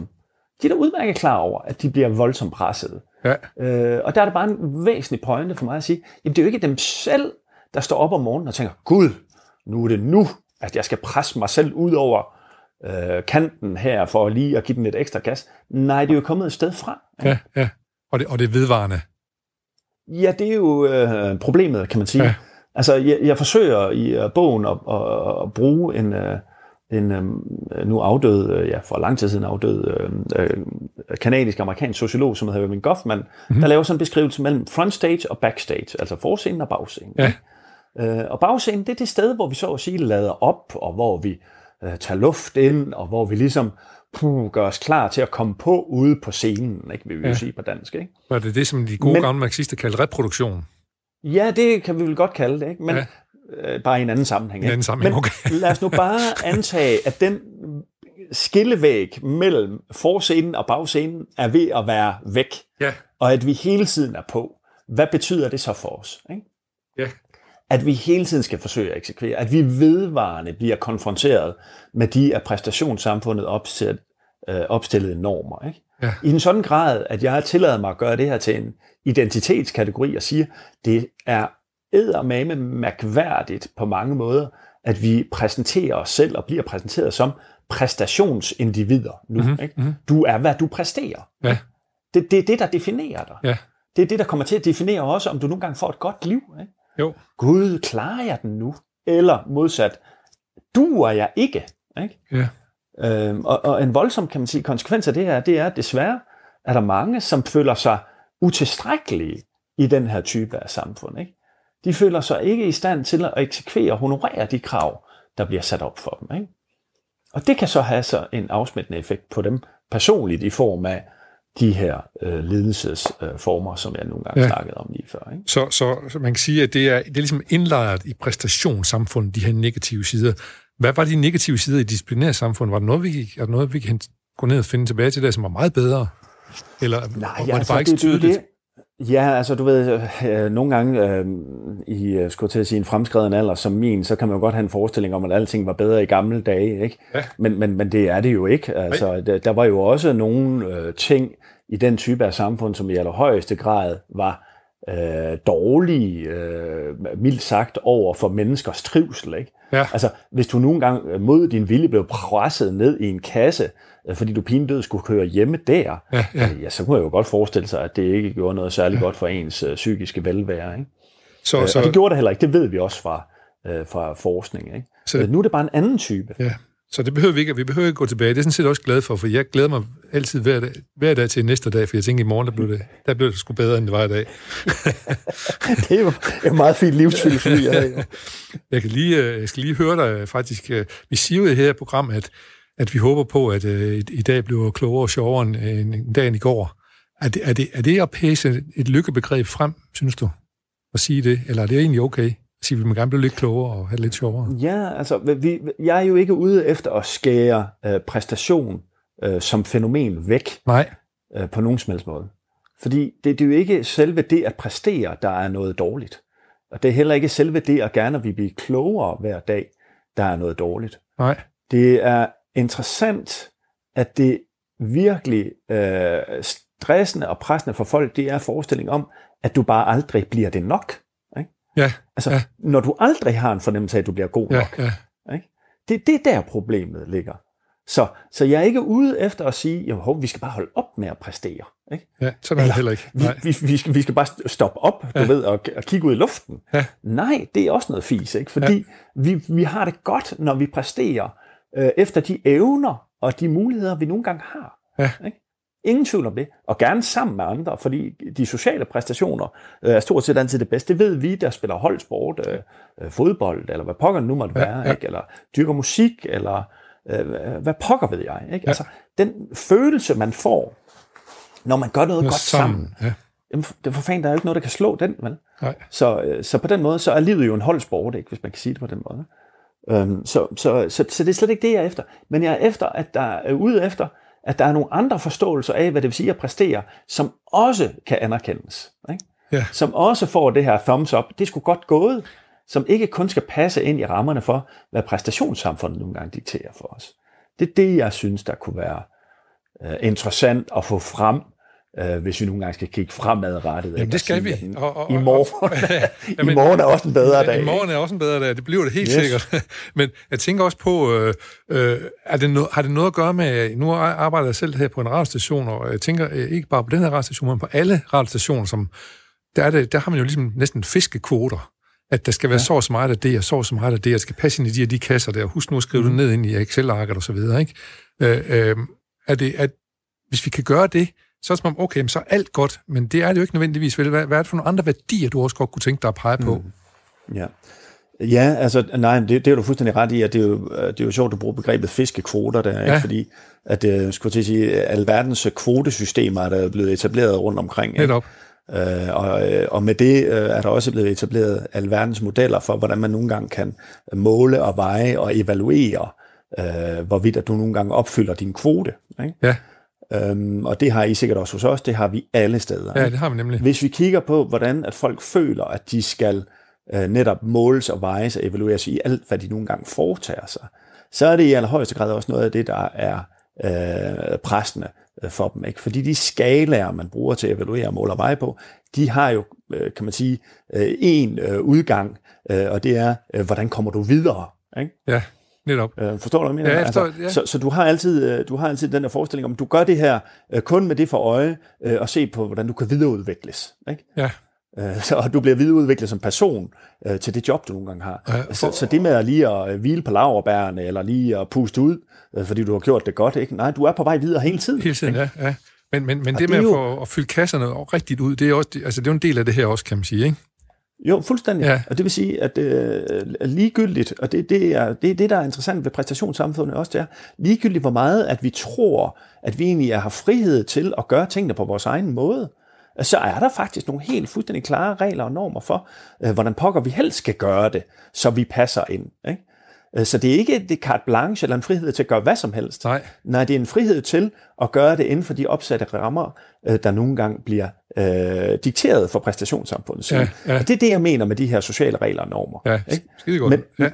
De er da udmærket klar over, at de bliver voldsomt pressede. Ja. Øh, og der er det bare en væsentlig pointe for mig at sige, jamen det er jo ikke dem selv, der står op om morgenen og tænker, Gud, nu er det nu, at jeg skal presse mig selv ud over øh, kanten her, for lige at give den lidt ekstra gas. Nej, det er jo kommet et sted fra. Ja, ja. ja. Og, det, og det er vedvarende. Ja, det er jo øh, problemet, kan man sige. Ja. Altså, jeg, jeg forsøger i uh, bogen at, at, at bruge en, uh, en um, nu afdød, uh, ja, for lang tid siden afdød, uh, uh, kanadisk-amerikansk sociolog, som hedder Erving Goffman, mm-hmm. der laver sådan en beskrivelse mellem frontstage og backstage, altså forscenen og bagscenen. Ja. Uh, og bagscenen, det er det sted, hvor vi så at sige lader op, og hvor vi uh, tager luft ind, og hvor vi ligesom puh, gør os klar til at komme på ude på scenen, ikke, vil vi ja. jo sige på dansk. Ikke? Var det det, som de gode gamle marxister kaldte reproduktion? Ja, det kan vi vel godt kalde det, ikke? Men ja. øh, bare i en anden sammenhæng. En anden sammenhæng, okay. Men lad os nu bare antage, at den skillevæg mellem forscenen og bagscenen er ved at være væk, ja. og at vi hele tiden er på. Hvad betyder det så for os? Ikke? Ja. At vi hele tiden skal forsøge at eksekvere, at vi vedvarende bliver konfronteret med de af præstationssamfundet opstillet, øh, opstillede normer. Ikke? Ja. I en sådan grad, at jeg har tilladet mig at gøre det her til en identitetskategori og siger, det er eddermame mærkværdigt på mange måder, at vi præsenterer os selv og bliver præsenteret som præstationsindivider nu. Mm-hmm. Ikke? Du er, hvad du præsterer. Ja. Det, det er det, der definerer dig. Ja. Det er det, der kommer til at definere også, om du nogle gange får et godt liv. Ikke? Jo. Gud, klarer jeg den nu? Eller modsat, duer jeg ikke? Ikke? Ja. Øhm, og, og en voldsom, kan man sige, konsekvens af det her, det er, at desværre er der mange, som føler sig utilstrækkelige i den her type af samfund. Ikke? De føler sig ikke i stand til at eksekvere og honorere de krav, der bliver sat op for dem. Ikke? Og det kan så have så en afsmittende effekt på dem personligt i form af de her øh, ledelsesformer, øh, som jeg nogle gange ja. snakkede om lige før. Ikke? Så, så, så man kan sige, at det er, det er ligesom indlejret i præstationssamfundet, de her negative sider. Hvad var de negative sider i disciplinærsamfundet? Var det noget, vi, er det noget, vi kan gå ned og finde tilbage til der, som var meget bedre? Eller Nej, var ja, det bare altså, ikke det, tydeligt? Det, ja, altså du ved, øh, nogle gange øh, i skulle til at sige, en fremskreden alder som min, så kan man jo godt have en forestilling om, at alting var bedre i gamle dage. Ikke? Ja. Men, men, men det er det jo ikke. Altså, der, der var jo også nogle øh, ting i den type af samfund, som i allerhøjeste grad var øh, dårlige, øh, mildt sagt, over for menneskers trivsel. Ikke? Ja. Altså, hvis du nogle gange mod din vilje blev presset ned i en kasse, øh, fordi du pinedød skulle køre hjemme der, ja, ja. Øh, ja, så kunne jeg jo godt forestille sig, at det ikke gjorde noget særligt ja. godt for ens øh, psykiske velvære. Ikke? Så, så... Øh, og det gjorde det heller ikke. Det ved vi også fra, øh, fra forskning. Ikke? Så... Øh, nu er det bare en anden type. Ja. Så det behøver vi ikke, vi behøver ikke gå tilbage. Det er sådan set også glad for, for jeg glæder mig altid hver dag, hver dag til næste dag, for jeg tænker, i morgen, der blev det, der blev det sgu bedre, end det var i dag. Det er jo en meget fin livsfilosofi. Jeg, kan lige, jeg skal lige høre dig faktisk. Vi siger jo i det her program, at, at vi håber på, at i dag bliver klogere og sjovere end dagen i går. Er det, er det, er det at pæse et lykkebegreb frem, synes du, at sige det? Eller er det egentlig okay? Så vi må gerne blive lidt klogere og have lidt sjovere. Ja, altså, vi, jeg er jo ikke ude efter at skære øh, præstation øh, som fænomen væk. Nej. Øh, på nogen som helst måde. Fordi det, det er jo ikke selve det at præstere, der er noget dårligt. Og det er heller ikke selve det at gerne vil blive klogere hver dag, der er noget dårligt. Nej. Det er interessant, at det virkelig øh, stressende og pressende for folk, det er forestillingen om, at du bare aldrig bliver det nok. Ja, altså, ja. Når du aldrig har en fornemmelse af, at du bliver god nok. Ja, ja. Ikke? Det, det er der, problemet ligger. Så, så jeg er ikke ude efter at sige, at vi skal bare holde op med at præstere. Ikke? Ja, sådan er det heller ikke. Vi, vi, vi, skal, vi skal bare stoppe op, ja. du ved, og, og kigge ud i luften. Ja. Nej, det er også noget fis, ikke? Fordi ja. vi, vi har det godt, når vi præsterer øh, efter de evner og de muligheder, vi nogle gange har. Ja. Ikke? Ingen tvivl om det, og gerne sammen med andre, fordi de sociale præstationer øh, er stort set altid det bedste. Det ved vi, der spiller holdsport, øh, fodbold, eller hvad pokker nu måtte være, ja, ja. Ikke? Eller dyrker musik, eller øh, hvad pokker ved jeg. Ikke? Ja. Altså, den følelse, man får, når man gør noget ja, godt sammen, sammen. Ja. Det for fanden, der er jo ikke noget, der kan slå den. Vel? Så, øh, så på den måde, så er livet jo en holdsport, ikke? Hvis man kan sige det på den måde. Øhm, så, så, så, så det er slet ikke det, jeg er efter. Men jeg er efter, at der er ude efter, at der er nogle andre forståelser af, hvad det vil sige at præstere, som også kan anerkendes. Ikke? Ja. Som også får det her thumbs up. Det er sgu godt gået, som ikke kun skal passe ind i rammerne for, hvad præstationssamfundet nogle gange dikterer for os. Det er det, jeg synes, der kunne være øh, interessant at få frem, øh, hvis vi nogle gange skal kigge fremadrettet. Jamen, det skal vi. Og, og, I morgen, jamen, i morgen er også en bedre dag. I morgen er også en bedre dag. Det bliver det helt yes. sikkert. Men jeg tænker også på, øh, øh, er det no, har det noget at gøre med, nu arbejder jeg selv her på en radiostation, og jeg tænker øh, ikke bare på den her radiostation, men på alle radiostationer, som, der, er det, der har man jo ligesom næsten fiskekvoter, at der skal være ja. så og så meget af det, og så og så meget af det, og det skal passe ind i de, de kasser der, og husk nu at skrive mm. det ned ind i Excel-arket og så videre. Ikke? Øh, øh, er det, at, hvis vi kan gøre det, så er det som om, okay, så er alt godt, men det er det jo ikke nødvendigvis. Hvad er det for nogle andre værdier, du også godt kunne tænke dig at pege på? Mm. Ja. ja, altså, nej, det, det er du fuldstændig ret i, at det er jo, det er jo sjovt, at du bruger begrebet fiskekvoter der, ikke? Ja. Fordi at, jeg skulle til at sige, alverdens kvotesystemer der er blevet etableret rundt omkring. Helt op. Øh, og, og med det er der også blevet etableret alverdens modeller for, hvordan man nogle gange kan måle og veje og evaluere, øh, hvorvidt at du nogle gange opfylder din kvote. Ikke? Ja. Øhm, og det har I sikkert også hos os, det har vi alle steder. Ja, det har vi nemlig. Hvis vi kigger på, hvordan at folk føler, at de skal øh, netop måles og vejes og evalueres i alt, hvad de nogle gange foretager sig, så er det i allerhøjeste grad også noget af det, der er øh, præstende for dem. Ikke? Fordi de skalaer, man bruger til at evaluere og måle og veje på, de har jo kan man sige, en udgang, og det er, hvordan kommer du videre? Ikke? Ja, netop. Forstår du, hvad jeg mener? Ja, forstår, ja. Altså, så så du, har altid, du har altid den der forestilling om, du gør det her kun med det for øje, og se på, hvordan du kan videreudvikles. Ikke? Ja. Så du bliver videreudviklet som person øh, til det job, du nogle gange har. Ja, for... så, så det med at lige at hvile på laurbærrene, eller lige at puste ud, øh, fordi du har gjort det godt, ikke? Nej, du er på vej videre hele tiden. Hele tiden, ja, ja. Men, men, men det, det med jo... at, få, at fylde kasserne rigtigt ud, det er, også, altså, det er jo en del af det her også, kan man sige, ikke? Jo, fuldstændig. Ja. Og det vil sige, at øh, ligegyldigt, og det, det er det, det, der er interessant ved præstationssamfundet også, det er ligegyldigt, hvor meget at vi tror, at vi egentlig har frihed til at gøre tingene på vores egen måde. Så er der faktisk nogle helt fuldstændig klare regler og normer for, hvordan pokker vi helst skal gøre det, så vi passer ind. Ikke? Så det er ikke et carte blanche eller en frihed til at gøre hvad som helst. Nej. Nej, det er en frihed til at gøre det inden for de opsatte rammer, der nogle gange bliver øh, dikteret for præstationssamfundet. Ja, ja. Og det er det, jeg mener med de her sociale regler og normer. Ja, skide godt. Men, ja.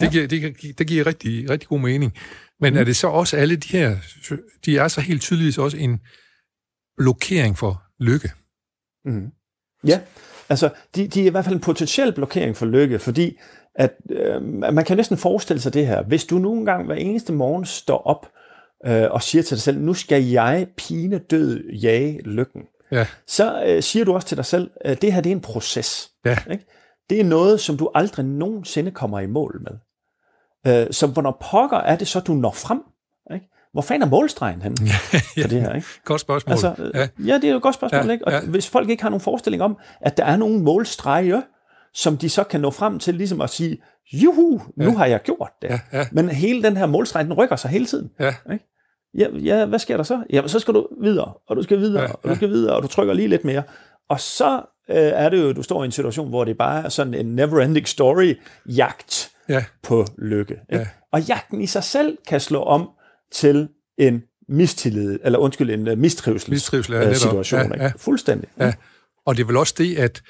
Det, giver, det, giver, det giver rigtig, rigtig god mening. Men mm. er det så også alle de her, de er så helt tydeligvis også en blokering for lykke. Mm. Ja, altså de, de er i hvert fald en potentiel blokering for lykke, fordi at øh, man kan næsten forestille sig det her. Hvis du nogle gange hver eneste morgen står op øh, og siger til dig selv, nu skal jeg pine død jage lykken, ja. så øh, siger du også til dig selv, øh, det her det er en proces. Ja. Ikke? Det er noget, som du aldrig nogensinde kommer i mål med. Øh, så hvornår pokker er det så, du når frem? Ikke? Hvor fanden er målstregen henne for det her? Ikke? Godt spørgsmål. Altså, ja. ja, det er jo et godt spørgsmål. Ja, ikke? Og ja. Hvis folk ikke har nogen forestilling om, at der er nogle målstreger, som de så kan nå frem til ligesom at sige, juhu, nu ja. har jeg gjort det. Ja, ja. Men hele den her målstreg, den rykker sig hele tiden. Ja. Ikke? Ja, ja, hvad sker der så? Jamen, så skal du videre, og du skal videre, ja, ja. og du skal videre, og du trykker lige lidt mere. Og så øh, er det jo, du står i en situation, hvor det bare er sådan en never-ending story-jagt ja. på lykke. Ikke? Ja. Og jagten i sig selv kan slå om til en mistillid, eller undskyld, en mistrivselssituation. Ja, ja, ja. Fuldstændig. Ja. Ja. Og det er vel også det, at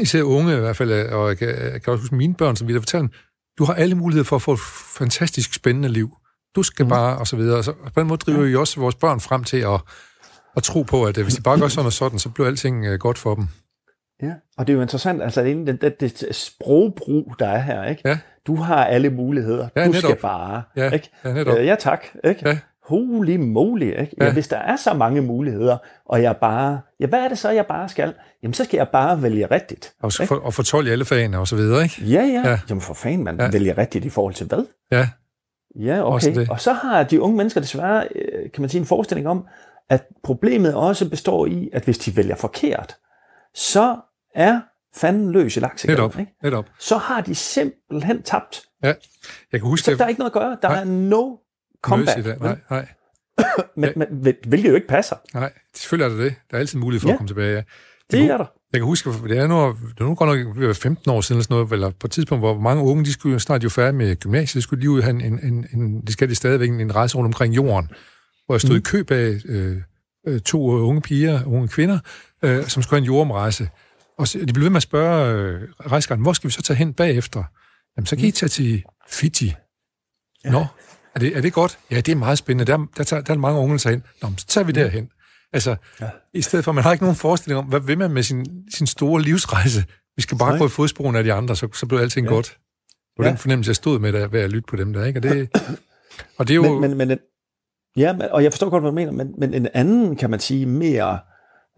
især unge i hvert fald, og jeg kan også huske mine børn, som vi der fortæller, du har alle muligheder for at få et fantastisk spændende liv. Du skal mm. bare, og så videre. Og så, på den måde driver vi ja. også vores børn frem til at, at tro på, at hvis de bare gør sådan og sådan, så bliver alting godt for dem. Ja, og det er jo interessant, altså det, det, det sprogbrug, der er her, ikke? Ja. Du har alle muligheder, ja, du netop. skal bare, ja, ikke? Ja, ja tak, ikke? Ja. Holy moly, ikke? Ja, ja. Hvis der er så mange muligheder, og jeg bare, ja, hvad er det så, jeg bare skal? Jamen, så skal jeg bare vælge rigtigt. Og, for, og fortolke alle fagene og så videre, ikke? Ja, ja, ja. Jamen for fanden, man ja. vælger rigtigt i forhold til hvad? Ja, ja okay. Og så har de unge mennesker desværre, kan man sige, en forestilling om, at problemet også består i, at hvis de vælger forkert, så er fanden løs i laksegaden. Så har de simpelthen tabt. Ja. Jeg kan huske, så der er ikke noget at gøre. Der nej. er no comeback. Løs i det. Nej, nej. men, ja. men, hvilket jo ikke passer. Nej, selvfølgelig er det det. Der er altid mulighed for ja. at komme tilbage. Ja. Det er der. Jeg kan huske, det er nu, det er nu godt nok femten år siden, eller sådan noget, eller på et tidspunkt, hvor mange unge, de skulle snart jo færdige med gymnasiet, de skulle lige ud have en, en, en, de skal de stadigvæk en rejse rundt omkring jorden, hvor jeg stod mm. i kø bag øh, to unge piger, unge kvinder, øh, som skulle have en jordomrejse. Og så, de blev ved med at spørge øh, rejsegarden, hvor skal vi så tage hen bagefter? Jamen, så kan I tage til Fiji. Ja. Nå, er det, er det godt? Ja, det er meget spændende. Der, der, tager, der er mange unge, der tager hen. Nå, så tager vi ja. derhen. Altså, ja. i stedet for, man har ikke nogen forestilling om, hvad vil man med sin, sin store livsrejse? Vi skal bare Nej. gå i fodsporene af de andre, så, så bliver alting ja. godt. Det var ja. den fornemmelse, jeg stod med, da, ved at lytte på dem der, ikke? Og det, og det er jo... Men, men, men, ja, og jeg forstår godt, hvad du mener, men, men en anden, kan man sige, mere...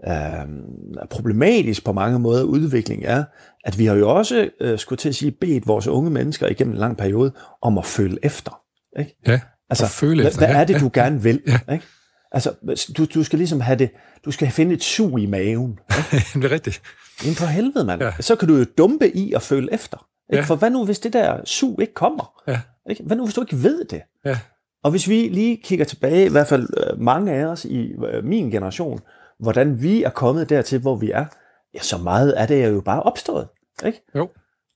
Øhm, problematisk på mange måder udvikling er, at vi har jo også øh, skulle til at sige, bedt vores unge mennesker igennem en lang periode om at føle efter. Ikke? Ja, altså, føle efter. Hvad ja, er det, ja, du ja, gerne vil? Ja. Ikke? Altså, du, du skal ligesom have det, du skal finde et sug i maven. Ikke? Det er rigtigt. Inden for helvede, mand. Ja. Så kan du jo dumpe i at føle efter. Ikke? Ja. For hvad nu, hvis det der sug ikke kommer? Ja. Ikke? Hvad nu, hvis du ikke ved det? Ja. Og hvis vi lige kigger tilbage, i hvert fald øh, mange af os i øh, min generation, hvordan vi er kommet dertil, hvor vi er, ja, så meget er det jo bare opstået. Ikke? Jo.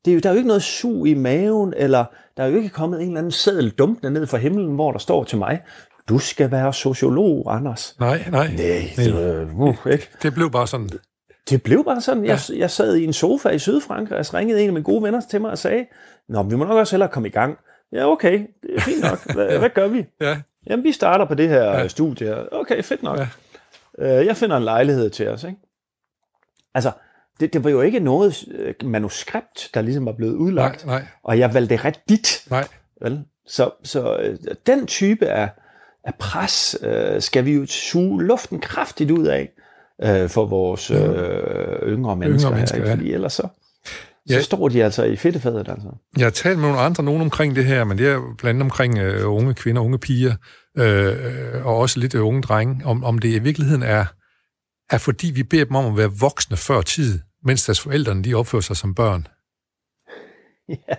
Det er jo, der er jo ikke noget sug i maven, eller der er jo ikke kommet en eller anden seddel dumpende ned fra himlen, hvor der står til mig, du skal være sociolog, Anders. Nej, nej. Nej, det, uh, ikke? det blev bare sådan. Det, det blev bare sådan. Jeg, ja. jeg sad i en sofa i Sydfrankrig, og så ringede en af mine gode venner til mig og sagde, nå, vi må nok også hellere komme i gang. Ja, okay, det er fint nok. Hvad, ja. hvad gør vi? Ja. Jamen, vi starter på det her ja. studie. Okay, fedt nok. Ja. Jeg finder en lejlighed til os, ikke? Altså, Det, det var jo ikke noget manuskript, der ligesom var blevet udlagt, nej, nej. Og jeg valgte reddit. Nej. Vel? Så, så den type af, af pres øh, skal vi jo suge luften kraftigt ud af øh, for vores øh, yngre mennesker, yngre mennesker her, ja. Fordi ellers så, så ja. Står de altså i fedtefadet. Altså. Jeg har talt med nogle andre nogen omkring det her, men det er blandt andet omkring øh, unge kvinder, unge piger, øh, og også lidt unge drenge, om, om det i virkeligheden er er fordi vi beder dem om at være voksne før tid, mens deres forældrene de opfører sig som børn. Ja,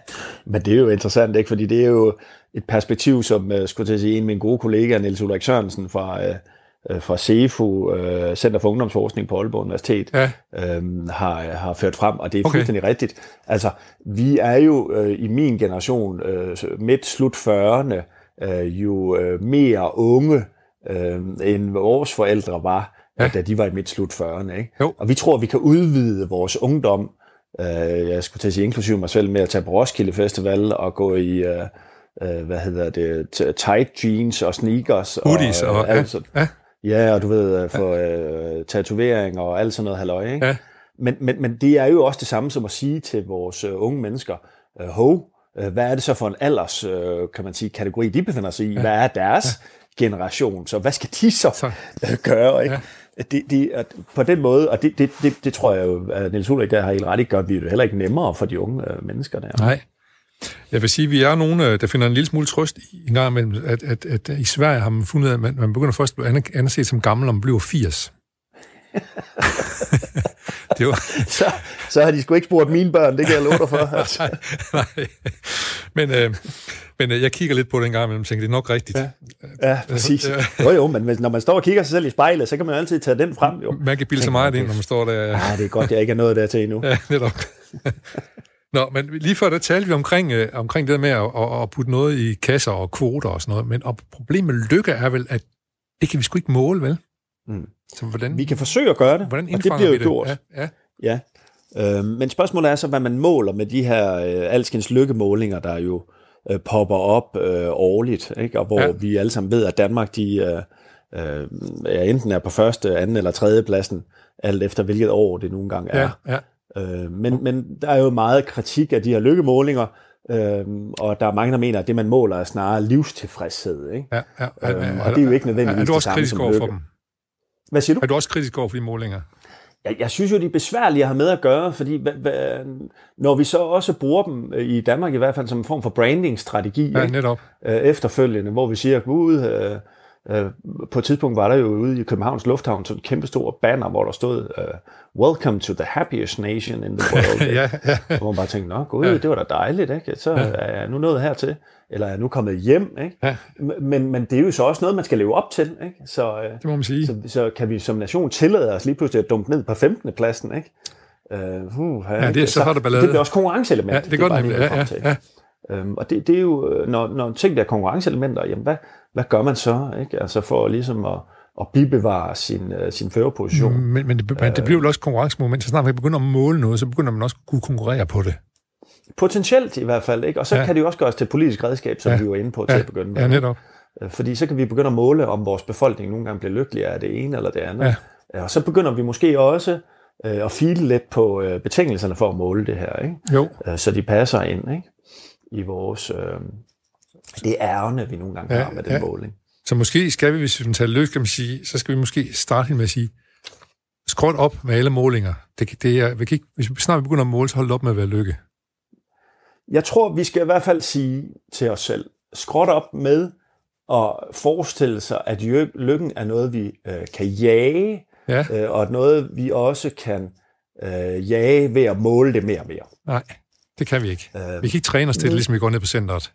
men det er jo interessant, ikke? Fordi det er jo et perspektiv, som uh, skulle til at sige en af mine gode kollegaer, Niels Ulrik Sørensen fra, uh, fra C E F U, uh, Center for Ungdomsforskning på Aalborg Universitet, ja. uh, har, har ført frem, og det er okay. Fuldstændig rigtigt. Altså, vi er jo uh, i min generation, uh, midt-slut fyrrerne, uh, jo uh, mere unge, uh, end vores forældre var, ja. Da de var i midt-slut fyrrerne. Ikke? Og vi tror, at vi kan udvide vores ungdom, øh, jeg skulle til at sige inklusive mig selv, med at tage på Roskilde Festival og gå i, øh, hvad hedder det, tight jeans og sneakers. Hoodies og, og alt sådan. Ja. Ja, og du ved, for øh, tatovering og alt sådan noget halløj. Ikke? Ja. Men, men, men det er jo også det samme som at sige til vores øh, unge mennesker, øh, hov, øh, hvad er det så for en alders, øh, kan man sige, kategori, de befinder sig i? Ja. Hvad er deres ja. Generation? Så hvad skal de så, så. Øh, gøre, ikke? Ja. Det, det, på den måde, og det, det, det, det tror jeg jo, at Niels Ulrik der har helt ret i, gør vi det heller ikke nemmere for de unge øh, mennesker der. Nej. Jeg vil sige, at vi er nogen, der finder en lille smule trøst i en gang imellem, at, at, at, at i Sverige har man fundet, at man, man begynder først at blive anset som gammel, om man bliver firs. Det var... så, så har de sgu ikke spurgt mine børn, det kan jeg love dig for. Altså. Nej, nej. Men, øh, men øh, jeg kigger lidt på det en gang imellem, og tænker, det er nok rigtigt. Ja, ja præcis. Jo jo, men når man står og kigger sig selv i spejlet, så kan man jo altid tage den frem. Jo. Man kan bilde så meget ind, når man står der. Nej, det er godt, jeg ikke er nået der til endnu. Ja, netop. Nå, men lige før der talte vi omkring, øh, omkring det med at, at, at putte noget i kasser og kvoter og sådan noget, men og problemet med lykke er vel, at det kan vi sgu ikke måle, vel? Mm. Så hvordan, vi kan forsøge at gøre det, og det bliver jo gjort. Det? Ja, ja. Ja. Øh, men spørgsmålet er så, hvad man måler med de her øh, alskens lykkemålinger, der jo øh, popper op øh, årligt, ikke? Og hvor ja. Vi alle sammen ved, at Danmark de, øh, øh, enten er på første, anden eller tredje pladsen, alt efter hvilket år det nogle gange er. Ja. Ja. Øh, men, men der er jo meget kritik af de her lykkemålinger, Øhm, og der er mange, der mener, at det, man måler, er snarere livstilfredshed. Ikke? Ja, ja, ja, øhm, og det er jo ikke nødvendigvis er du også det samme kritisk over for dem? Hvad siger du? Er du også kritisk over for de målinger? Jeg, jeg synes jo, de er besværlige at have med at gøre, fordi hva, hva, når vi så også bruger dem i Danmark, i hvert fald som en form for brandingstrategi, ja, netop. Øh, efterfølgende, hvor vi siger, gud, øh, øh, på et tidspunkt var der jo ude i Københavns Lufthavn sådan en kæmpestor banner, hvor der stod, øh, welcome to the happiest nation in the world. Ja, ja. Hvor man bare tænkte, nå gud, ja. Det var da dejligt, ikke? Så ja. Er jeg nu nået hertil, eller er jeg nu kommet hjem, ikke? Ja. Men, men det er jo så også noget, man skal leve op til, ikke? Så, det må man sige. Så, så kan vi som nation tillade os lige pludselig at dumpe ned på femtende pladsen, ikke? Uh, uh, ja, det, så, så det bliver også konkurrenceelement. Ja, det, det er godt nemlig, ja, ja, ja. Øhm, og det, det er jo, når, når ting bliver konkurrenceelementer, jamen hvad, hvad gør man så, ikke? Altså for ligesom at, at bibevare sin, sin førerposition. Men, men det, det bliver jo også konkurrencemoment, så snart man begynder at måle noget, så begynder man også at kunne konkurrere på det. Potentielt i hvert fald, ikke? Og så ja. Kan det jo også gøres til politisk redskab, som ja. Vi var inde på til ja. At begynde med. Ja, netop. Fordi så kan vi begynde at måle, om vores befolkning nogle gange bliver lykkeligere af det ene eller det andet. Ja. Og så begynder vi måske også øh, at file lidt på øh, betingelserne for at måle det her, ikke? Jo. Så de passer ind, ikke? I vores... Øh, det ærne, vi nogle gange ja, har med den ja. Måling. Så måske skal vi, hvis vi tager lykke, kan man sige, så skal vi måske starte med at sige, skråt op med alle målinger. Det, det er, vi kan ikke, hvis vi snart begynder at måle, så hold op med at være lykke. Jeg tror, vi skal i hvert fald sige til os selv, skråt op med at forestille sig, at lykken er noget, vi øh, kan jage, ja. øh, og noget, vi også kan øh, jage ved at måle det mere og mere. Nej, det kan vi ikke. Øh, vi kan ikke træne os til det, ligesom vi går ned på centret.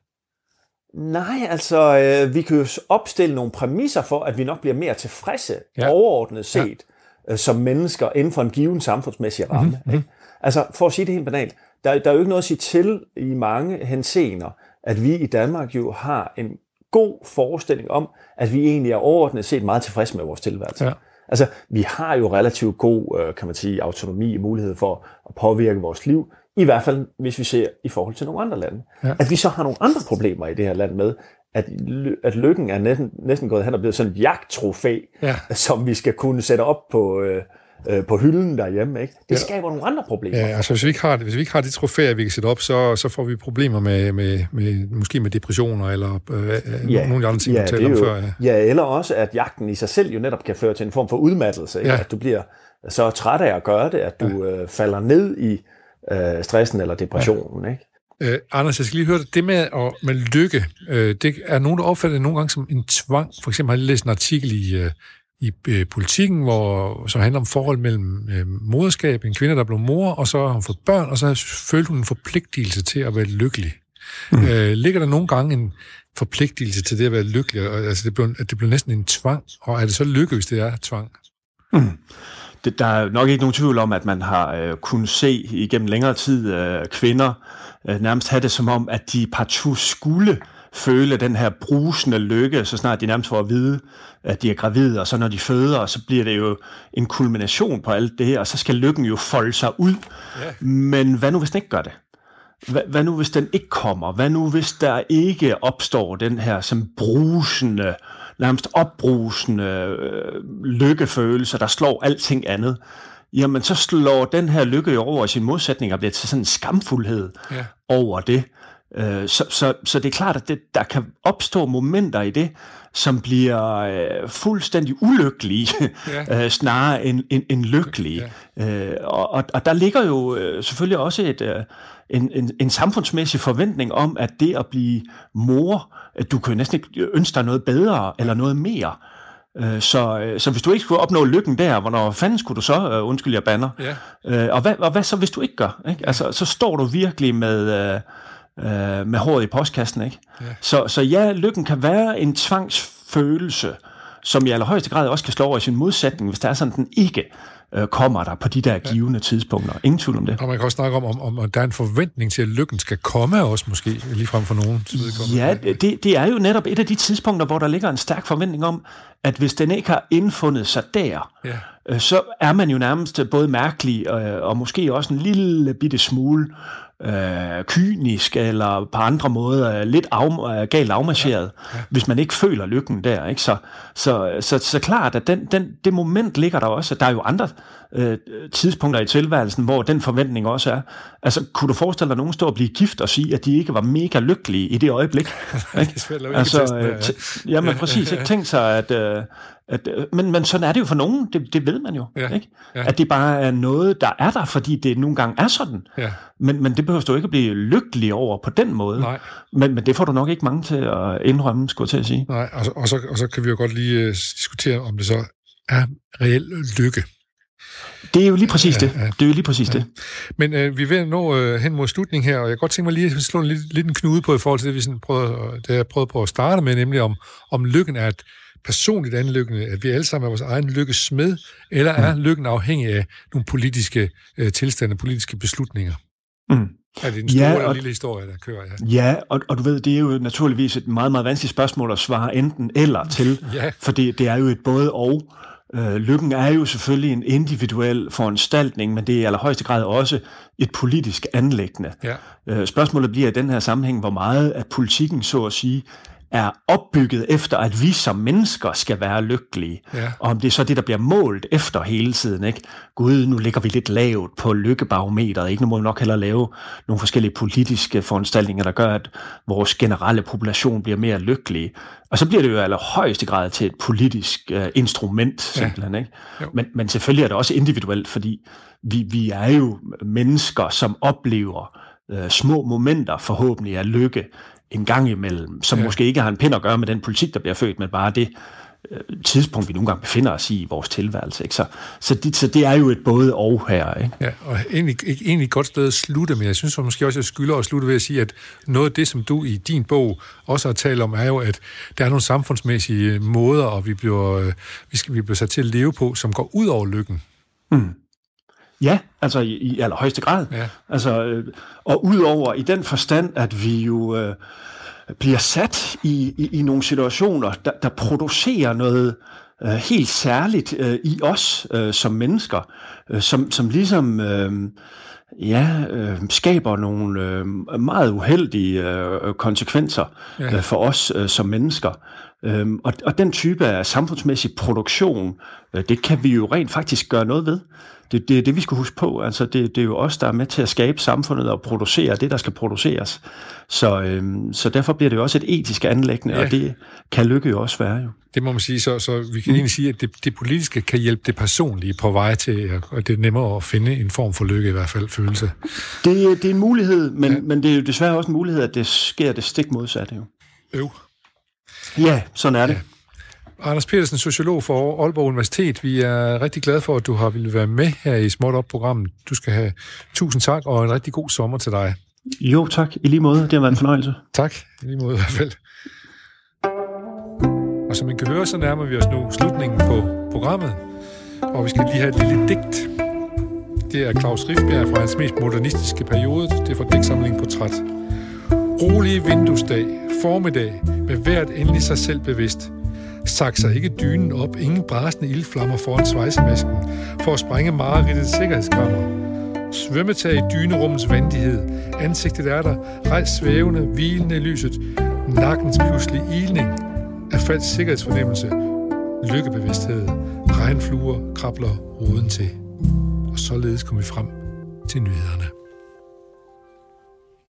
Nej, altså, øh, vi kan jo opstille nogle præmisser for, at vi nok bliver mere tilfredse, ja. Overordnet set, ja. øh, som mennesker inden for en given samfundsmæssig ramme. Mm-hmm. Ikke? Altså, for at sige det helt banalt, der, der er jo ikke noget at sige til i mange henseender, at vi i Danmark jo har en god forestilling om, at vi egentlig er overordnet set meget tilfredse med vores tilværelse. Ja. Altså, vi har jo relativt god, øh, kan man sige, autonomi og mulighed for at påvirke vores liv, i hvert fald, hvis vi ser i forhold til nogle andre lande. Ja. At vi så har nogle andre problemer i det her land med, at, ly- at lykken er næsten, næsten gået hen og blevet sådan et jagttrofæ, ja. Som vi skal kunne sætte op på, øh, øh, på hylden derhjemme, ikke? Det skaber ja. nogle andre problemer. Ja, altså hvis vi ikke har, hvis vi ikke har de trofæer, vi kan sætte op, så, så får vi problemer med, med, med måske med depressioner eller øh, ja, nogle andre ting, ja, vi talte om jo, før. Ja. ja, eller også, at jagten i sig selv jo netop kan føre til en form for udmattelse, ikke? Ja. At du bliver så træt af at gøre det, at du ja. øh, falder ned i øh, stressen eller depressionen, ja. ikke? Øh, Anders, jeg skal lige høre dig. Det med, at, med lykke, øh, det er nogen, der opfatter det nogle gange som en tvang. For eksempel har jeg læst en artikel i, øh, i øh, Politikken, hvor, som handler om forhold mellem øh, moderskab, en kvinde, der blev mor, og så har hun fået børn, og så følte hun en forpligtelse til at være lykkelig. Mm. Øh, ligger der nogle gange en forpligtelse til det at være lykkelig? Og, altså, det blev, det blev næsten en tvang, og er det så lykke, hvis det er tvang? Mm. Det, der er nok ikke nogen tvivl om, at man har øh, kunnet se igennem længere tid øh, kvinder øh, nærmest have det som om, at de partout skulle føle den her brusende lykke, så snart de nærmest får at vide, at de er gravide, og så når de føder, så bliver det jo en kulmination på alt det her, og så skal lykken jo folde sig ud. Ja. Men hvad nu, hvis den ikke gør det? Hvad, hvad nu, hvis den ikke kommer? Hvad nu, hvis der ikke opstår den her som brusende, nærmest opbrusende øh, lykkefølelser, der slår alting andet, jamen så slår den her lykke jo over i sin modsætning og bliver til sådan en skamfuldhed ja. over det. Øh, så, så, så det er klart, at det, der kan opstå momenter i det, som bliver øh, fuldstændig ulykkelige, ja. øh, snarere end, end, end lykkelige. Ja. Øh, og, og der ligger jo øh, selvfølgelig også et... Øh, En, en, en samfundsmæssig forventning om, at det at blive mor, at du kan næsten ikke ønske dig noget bedre eller noget mere. Så, så hvis du ikke skulle opnå lykken der, hvornår fanden skulle du så, undskyld jeg bander, ja. og, hvad, og hvad så, hvis du ikke gør? Ikke? Altså, så står du virkelig med, med håret i postkassen. Ikke? Ja. Så, så ja, lykken kan være en tvangsfølelse, som i allerhøjeste grad også kan slå over i sin modsætning, hvis der er sådan, den ikke kommer der på de der givende tidspunkter. Ingen tvivl om det. Og man kan også snakke om, om, om der er en forventning til, at lykken skal komme også måske, lige frem for nogen. Ja, det, det er jo netop et af de tidspunkter, hvor der ligger en stærk forventning om, at hvis den ikke har indfundet sig der, ja. så er man jo nærmest både mærkelig og, og måske også en lille bitte smule øh, kynisk, eller på andre måder lidt af, galt afmarcheret, ja. Ja. hvis man ikke føler lykken der. Ikke? Så, så, så, så klart, at den, den, det moment ligger der også. Der er jo andre øh, tidspunkter i tilværelsen, hvor den forventning også er. Altså, kunne du forestille dig, at nogen står og blive gift og sige, at de ikke var mega lykkelige i det øjeblik? Ikke? Det altså, testen, ja. t- jamen præcis, ikke? Tænk sig, at At, at, men, men sådan er det jo for nogen, det, det ved man jo, ja, ikke? Ja. At det bare er noget, der er der, fordi det nogle gange er sådan, ja. men, men det behøver du ikke at blive lykkelig over på den måde, men, men det får du nok ikke mange til at indrømme, skulle jeg til at sige. Nej, og, og, så, og så kan vi jo godt lige uh, diskutere, om det så er reel lykke. Det er jo lige præcis det. Ja, ja. Det er jo lige præcis ja. det. Men øh, vi er ved at nå øh, hen mod slutningen her, og jeg kan godt tænke mig lige at slå en, lidt, lidt en knude på i forhold til det, vi sådan prøvede, det jeg prøvede på at starte med, nemlig om, om lykken er et personligt anlykkende, at vi alle sammen er vores egen lykkesmed, eller er mm. lykken afhængig af nogle politiske øh, tilstande, politiske beslutninger? Mm. Er det en stor ja, og, eller lille historie, der kører? Ja, ja og, og du ved, det er jo naturligvis et meget, meget vanskeligt spørgsmål at svare enten eller til, ja. for det, det er jo et både og. Øh, lykken er jo selvfølgelig en individuel foranstaltning, men det er i allerhøjeste grad også et politisk anliggende. Ja. Øh, spørgsmålet bliver i den her sammenhæng, hvor meget af politikken, så at sige, er opbygget efter, at vi som mennesker skal være lykkelige. Ja. Og om det er så det, der bliver målt efter hele tiden, ikke? Gud, nu ligger vi lidt lavt på lykkebarometeret, ikke? Nu må vi nok hellere lave nogle forskellige politiske foranstaltninger, der gør, at vores generelle population bliver mere lykkelige. Og så bliver det jo i allerhøjeste grad til et politisk uh, instrument, simpelthen, ja. ikke? Men, men selvfølgelig er det også individuelt, fordi vi, vi er jo mennesker, som oplever uh, små momenter, forhåbentlig, af lykke, en gang imellem, som ja. måske ikke har en pind at gøre med den politik, der bliver født, men bare det øh, tidspunkt, vi nogle gange befinder os i i vores tilværelse. Ikke? Så, så, det, så det er jo et både og her. Ikke? Ja, og egentlig, ikke, egentlig et godt sted at slutte med. Jeg synes måske også, jeg skylder at slutte ved at sige, at noget af det, som du i din bog også har talt om, er jo, at der er nogle samfundsmæssige måder, og vi bliver, øh, vi skal, vi bliver sat til at leve på, som går ud over lykken. Mm. Ja, altså i, i allerhøjeste grad. Ja. Altså, øh, og udover i den forstand, at vi jo øh, bliver sat i, i, i nogle situationer, der, der producerer noget øh, helt særligt øh, i os øh, som mennesker, øh, som, som ligesom øh, ja, øh, skaber nogle øh, meget uheldige øh, konsekvenser ja. øh, for os øh, som mennesker. Øhm, og, og den type af samfundsmæssig produktion, øh, det kan vi jo rent faktisk gøre noget ved. Det er det, det, vi skal huske på. Altså, det, det er jo os, der er med til at skabe samfundet og producere det, der skal produceres. Så, øhm, så derfor bliver det jo også et etisk anliggende, ja. Og det kan lykke jo også være. Jo. Det må man sige, så, så vi kan mm. egentlig sige, at det, det politiske kan hjælpe det personlige på vej til, og det er nemmere at finde en form for lykke, i hvert fald følelse. Det, det er en mulighed, men, ja. men det er jo desværre også en mulighed, at det sker det stik modsatte jo. Øv. Ja, sådan er det. Ja. Anders Petersen, sociolog for Aalborg Universitet. Vi er rigtig glade for, at du har ville være med her i Smart Up-programmet. Du skal have tusind tak, og en rigtig god sommer til dig. Jo, tak. I lige måde. Det har været en fornøjelse. Tak. I lige måde i hvert fald. Og som I kan høre, så nærmer vi os nu slutningen på programmet. Og vi skal lige have et lille digt. Det er Klaus Rifbjerg fra hans mest modernistiske periode. Det er fra digtsamlingen Portræt. Rolig vinduesdag, formiddag, med hvert endelig sig selv bevidst. Sakser ikke dynen op, ingen brasende ildflammer foran svejsemasken, for at sprænge mareridtets sikkerhedskammer. Svømmetag i dynerummets vandighed, ansigtet er der, rejst svævende, hvilende i lyset, nakkens pludselig ilning af falsk sikkerhedsfornemmelse, lykkebevidsthed, regnfluer krabler roden til. Og således kom vi frem til nyhederne.